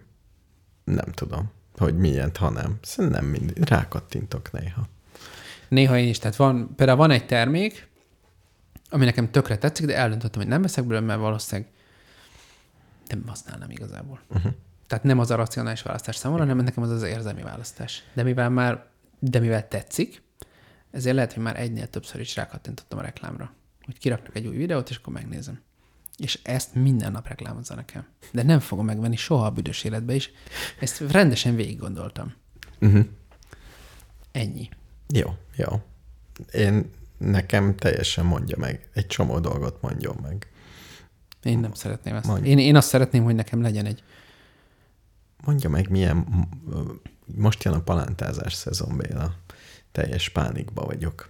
nem tudom, hogy milyent, hanem. Szerintem mindig rákattintok néha. Néha én is. Tehát például van egy termék, ami nekem tökre tetszik, de eldöntöttem, hogy nem veszek belőle, mert valószínűleg nem használnám igazából. Tehát nem az a racionális választás számomra, hanem nekem az az érzelmi választás. De mivel tetszik, ezért lehet, hogy már egynél többször is rákattintottam a reklámra, hogy kiraknak egy új videót, és akkor megnézem. És ezt minden nap reklámozza nekem. De nem fogom megvenni soha a büdös életbe is. Ezt rendesen végig gondoltam. Ennyi. Jó. Nekem teljesen mondja meg. Egy csomó dolgot mondjon meg. Én nem szeretném ezt. Én azt szeretném, hogy nekem legyen egy... Mondja meg, milyen... Most jön a palántázás szezon, Béla. Teljes pánikba vagyok.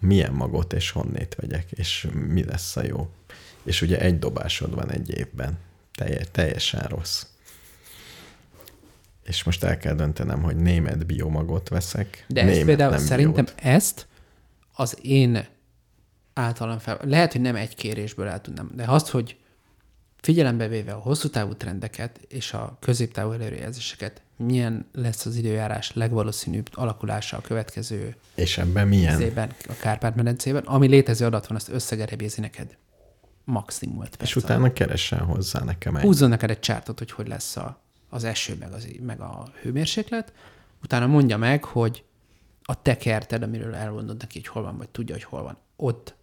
milyen magot és honnét vegyek, és mi lesz a jó. És ugye egy dobásod van egy évben. Teljesen rossz. És most el kell döntenem, hogy német biomagot veszek. De ezt például szerintem biót. Ezt az én általam fel... Lehet, hogy nem egy kérésből el tudnám, de azt, hogy figyelembe véve a hosszú távú trendeket és a középtávú előrejelzéseket, milyen lesz az időjárás legvalószínűbb alakulása a következő... És ebben milyen? A Kárpát-medencében. Ami létező adat van, azt összegerebézi neked maximum 5 perc. És utána keressen hozzá nekem egy... Húzzon neked egy csártot, hogy hogy lesz az eső, meg a hőmérséklet. Utána mondja meg, hogy a te kerted, amiről elmondod neki, hogy hol van, vagy tudja, hogy hol van. Ott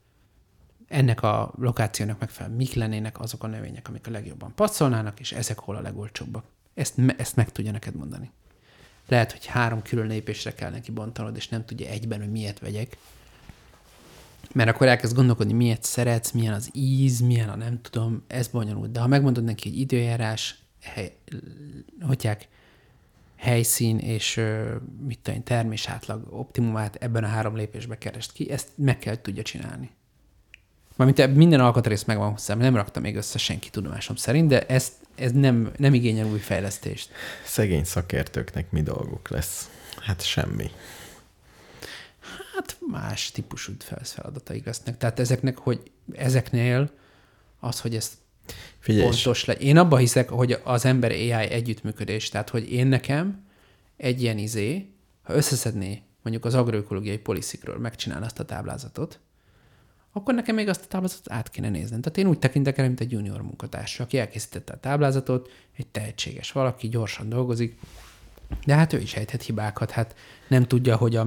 ennek a lokációnak megfelelően mik lennének azok a növények, amik a legjobban passzolnának, és ezek hol a legolcsóbbak. Ezt meg tudja neked mondani. Lehet, hogy 3 külön lépésre kell neki bontanod, és nem tudja egyben, hogy miért vegyek. Mert akkor elkezd gondolkodni, miért szeretsz, milyen az íz, milyen a nem tudom, ez bonyolult. De ha megmondod neki, hogy időjárás, helyszín és termés átlag optimumát ebben a 3 lépésben keresd ki, ezt meg kell tudja csinálni. Mármint minden alkatrész megvan hozzá, nem rakta még össze senki tudomásom szerint, de ez nem igényel új fejlesztést. Szegény szakértőknek mi dolguk lesz? Hát semmi. Hát más típusú feladataik lesznek. Tehát ezeknél az, hogy ez pontos legyen. Én abban hiszek, hogy az ember AI együttműködés, tehát hogy én nekem egy ilyen ha összeszedné mondjuk az agroökológiai policyről, megcsinálna azt a táblázatot, akkor nekem még azt a táblázatot át kéne néznem. Tehát én úgy tekintek el, mint egy junior munkatárs, aki elkészítette a táblázatot, egy tehetséges valaki, gyorsan dolgozik, de hát ő is ejthet hibákat, hát nem tudja, hogy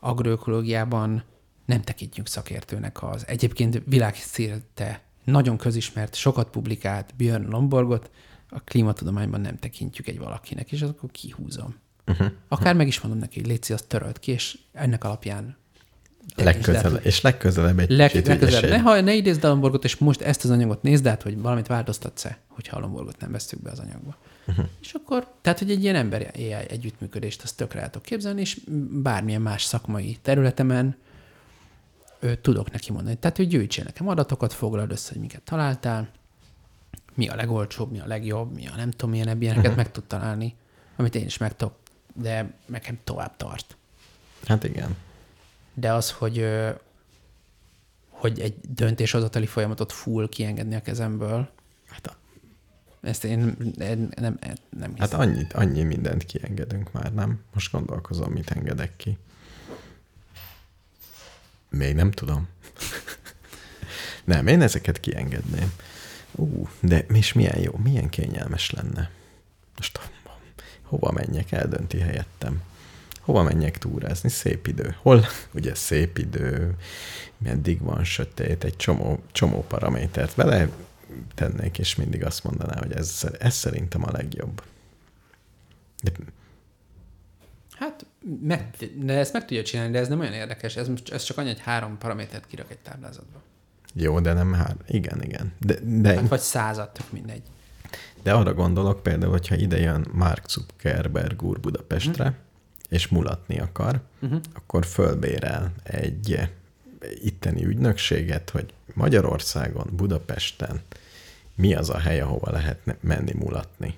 agroökológiában nem tekintjük szakértőnek az egyébként világszerte nagyon közismert, sokat publikált Björn Lomborgot, a klímatudományban nem tekintjük egy valakinek, és akkor kihúzom. Akár meg is mondom neki, hogy légy szíves, törölt ki, és ennek alapján legközelebb egy kicsit ügyeség. Ne idézd a Lomborgot, és most ezt az anyagot nézd át, hogy valamit változtatsz-e, hogyha a Lomborgot nem vesztük be az anyagba. És akkor, tehát, hogy egy ilyen emberi AI együttműködést, azt tökre el tudok képzelni, és bármilyen más szakmai területemen tudok neki mondani. Tehát, hogy gyűjtsél nekem adatokat, foglald össze, hogy minket találtál, mi a legolcsóbb, mi a legjobb, mi a nem tudom, ilyeneket meg tud találni, amit én is meg tudok, de nekem tovább tart. Hát igen. De az, hogy egy döntéshozatali folyamatot full kiengedni a kezemből, ezt én nem hiszem. Hát annyi mindent kiengedünk már, nem? Most gondolkozom, mit engedek ki. Még nem tudom. Nem, én ezeket kiengedném. De és milyen jó, milyen kényelmes lenne. Most hova menjek, eldönti helyettem. Hova menjek túrázni? Szép idő. Hol? Ugye szép idő, meddig van sötét, egy csomó paramétert vele tennék, és mindig azt mondaná, hogy ez szerintem a legjobb. De... Hát, de ezt meg tudja csinálni, de ez nem olyan érdekes. Ez csak annyi, hogy 3 paramétert kirak egy táblázatba. Jó, de nem 3. Igen. De... Hát vagy 100, tök mindegy. De arra gondolok például, hogyha ide jön Mark Zuckerberg úr Budapestre, és mulatni akar, akkor fölbérel egy itteni ügynökséget, hogy Magyarországon, Budapesten mi az a hely, ahova lehet menni mulatni.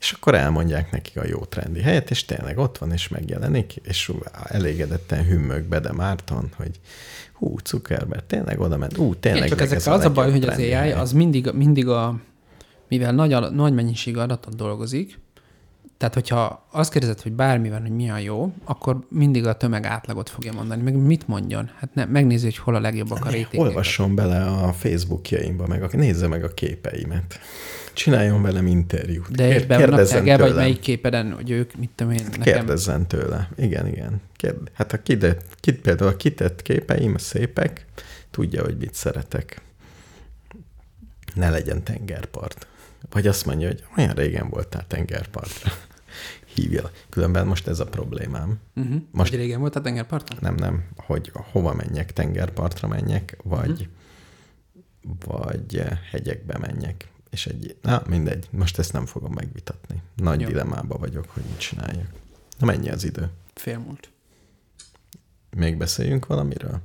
És akkor elmondják nekik a jó trendi helyet, és tényleg ott van, és megjelenik, és elégedetten hümmög Bede Márton, hogy Zuckerberg, tényleg oda ment, tényleg. Csak ezekkel az a baj, hogy az AI az mindig mivel nagy mennyiségű adatot dolgozik, tehát, hogyha azt kérdezed, hogy bármi van, hogy mi a jó, akkor mindig a tömeg átlagot fogja mondani. Meg mit mondjon? Hát megnézi, hogy hol a legjobbak a rétégek. Olvasson bele a Facebookjaimba, nézze meg a képeimet. Csináljon velem interjút. De és be vannak tegel, vagy melyik képeden, hogy ők, mit tudom én, nekem... Kérdezzen tőle. Igen. Hát például a kitett képeim szépek, tudja, hogy mit szeretek. Ne legyen tengerpart. Vagy azt mondja, hogy olyan régen voltál tengerpartra. Hívja. Különben most ez a problémám. Most hogy régen voltál tengerpartra? Nem. Hogy hova menjek, tengerpartra menjek, vagy hegyekbe menjek. És mindegy, most ezt nem fogom megvitatni. Nagy dilemmába vagyok, hogy mit csináljak. Na, mennyi az idő? Fél múlt. Még beszéljünk valamiről?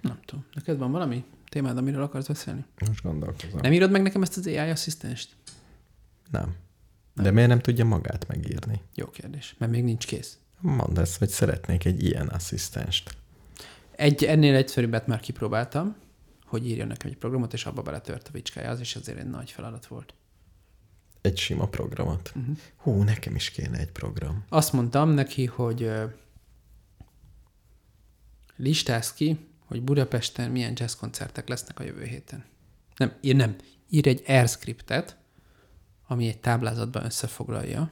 Nem tudom. Neked van valami témád, amiről akarsz beszélni? Most gondolkozom. Nem írod meg nekem ezt az AI asszisztenst? Nem. De miért nem tudja magát megírni? Jó kérdés, mert még nincs kész. Mondd ezt, hogy szeretnék egy ilyen asszisztenst. Ennél egyszerűbbet már kipróbáltam, hogy írjon nekem egy programot, és abba beletört a vicskája, az is azért egy nagy feladat volt. Egy sima programot. Uh-huh. Hú, nekem is kéne egy program. Azt mondtam neki, hogy listázz ki, hogy Budapesten milyen jazzkoncertek lesznek a jövő héten. Nem. Írj egy AirScriptet, ami egy táblázatban összefoglalja,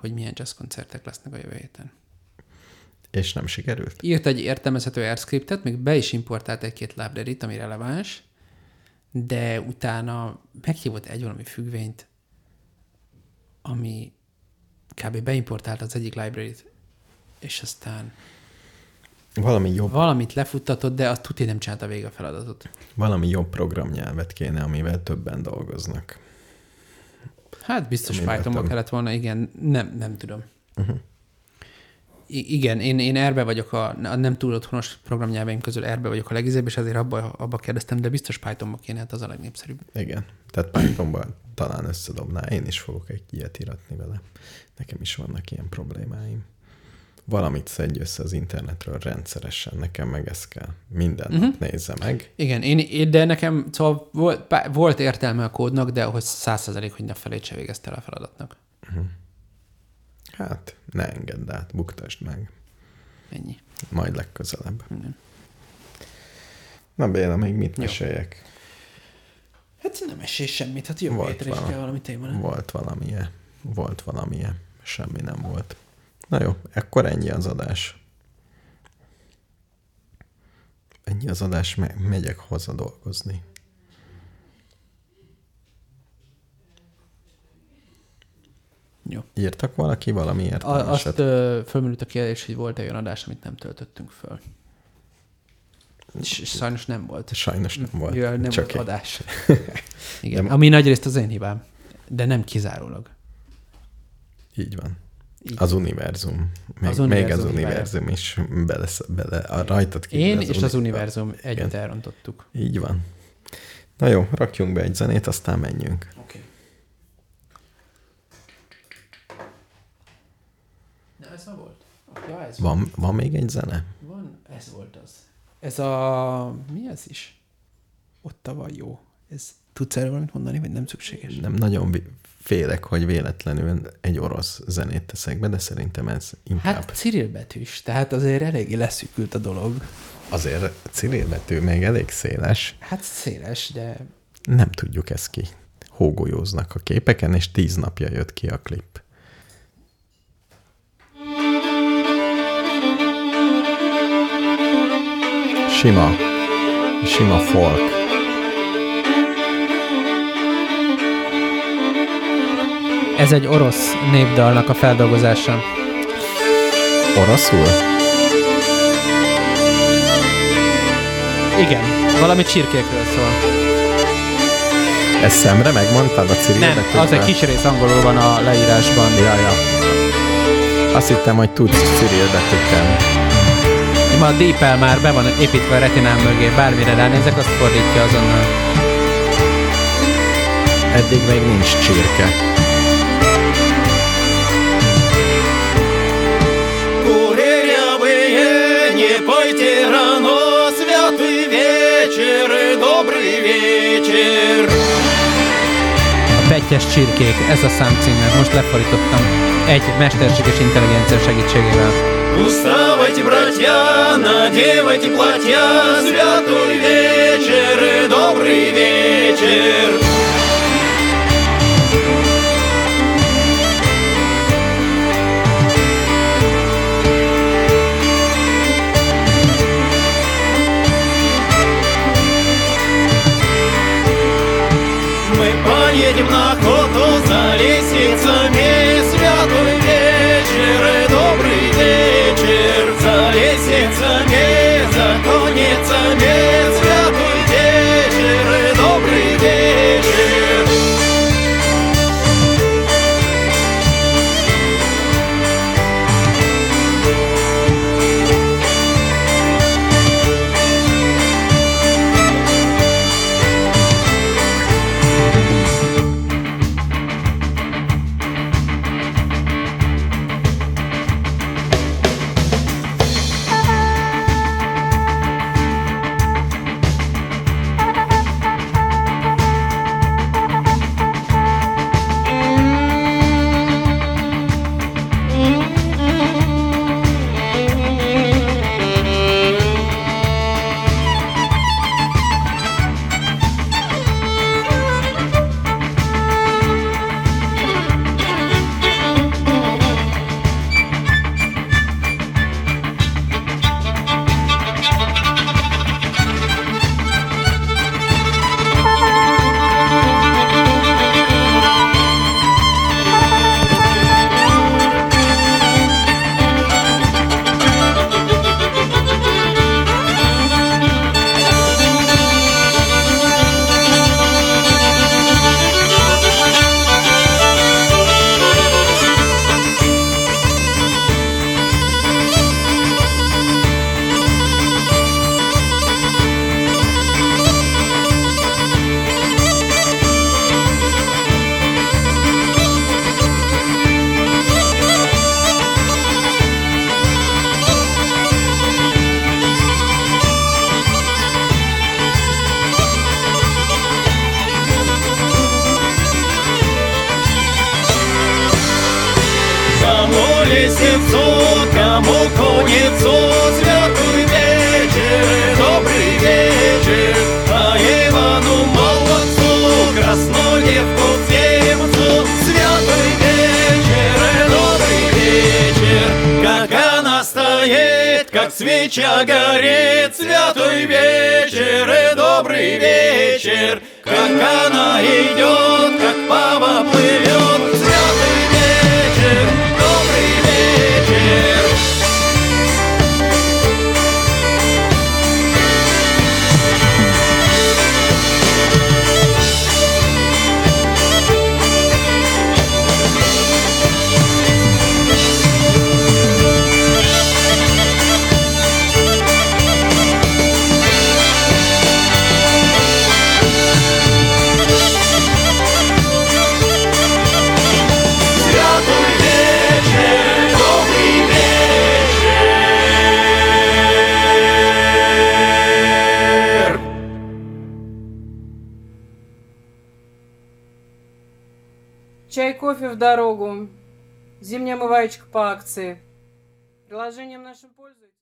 hogy milyen jazzkoncertek lesznek a jövő héten. És nem sikerült? Írt egy értelmezhető AirScriptet, még be is importált egy-két library-t, ami releváns, de utána meghívott egy valami függvényt, ami kb. Beimportált az egyik library-t, és aztán valami jobb. Valamit lefuttatott, de azt tudja, nem csinálta végig a feladatot. Valami jobb programnyelvet kéne, amivel többen dolgoznak. Hát biztos Pythonba kellett volna, igen, nem tudom. Uh-huh. Igen, én R-be vagyok, a nem túl otthonos programnyelveim közül R-be vagyok a legizébb, és azért abba kérdeztem, de biztos Pythonba kéne, hát az a legnépszerűbb. Igen, tehát Pythonba talán összedobná, én is fogok egy ilyet iratni vele. Nekem is vannak ilyen problémáim. Valamit szedj össze az internetről rendszeresen, nekem meg ez kell. Minden nap nézze meg. Igen, de nekem szóval volt értelme a kódnak, de hogy 100%, hogy ne felét se végezte el a feladatnak. Uh-huh. Hát, ne engedd át, buktasd meg. Ennyi. Majd legközelebb. Igen. Na Béla, még mit meséljek? Hát nem mesélj semmit, hát jövő hétre is kell valami témán. Volt valamilyen, semmi nem volt. Na jó, ekkor ennyi az adás. Ennyi az adás, megyek hozzá dolgozni. Jó. Írtak valaki valami értelmeset? Azt fölmerült a kérdés, hogy volt-e olyan adás, amit nem töltöttünk föl. És sajnos nem volt. Sajnos nem volt. Jö, nem csak volt adás. Igen. Ami nagyrészt az én hibám, de nem kizárólag. Így van. Az univerzum. Még az univerzum is bele a rajtad kívül. Én és az univerzum együtt elrontottuk. Így van. Na jó, rakjunk be egy zenét, aztán menjünk. Oké. Na, ez ma volt? Ja, ez volt. Van még egy zene? Van, ez volt az. Ez a... Mi ez is? Ott a van jó. Ez... Tudsz erről valamit mondani, vagy nem szükséges? Nem, nagyon félek, hogy véletlenül egy orosz zenét teszek be, de szerintem ez inkább... Hát cirilbetűs, tehát azért eléggé leszűkült a dolog. Azért cirilbetű még elég széles. Hát széles, de... Nem tudjuk ezt ki. Hógolyóznak a képeken, és 10 napja jött ki a klip. Sima folk. Ez egy orosz népdalnak a feldolgozása. Oroszul? Igen, valami csirkékről szól. Ezt szemre megmondtad a cirilbetűkkel? Nem, az egy kis rész angolul van a leírásban. Ja. Azt hittem, hogy tudsz cirilbetűkkel. Ma a DeepL már be van építve a retinám mögé, bármire ránézek, azt fordítja azonnal. Eddig még nincs csirke. A Pettyes csirkék, ez a szám címe, most lefordítottam egy mesterséges intelligencia segítségével. Уставать, братья, надевайте платья, святой вечер, добрый вечер. Поедем на охоту за лисицами, святой вечер, добрый вечер, за лисицами, за коницами, святой вечер, добрый вечер. Witam, koniec oświaty wieczór, dobry wieczór, a Jemanu Małatwo, krasno niewko Ciemco, święty wieczór, dobry wieczór, jak ona stajet, jak świecia goret, święty wieczór, dobry wieczór, jak ona idzie, jak pama pływa. Чай, кофе в дорогу. Зимняя омываечка по акции. Приложением нашим пользуйтесь.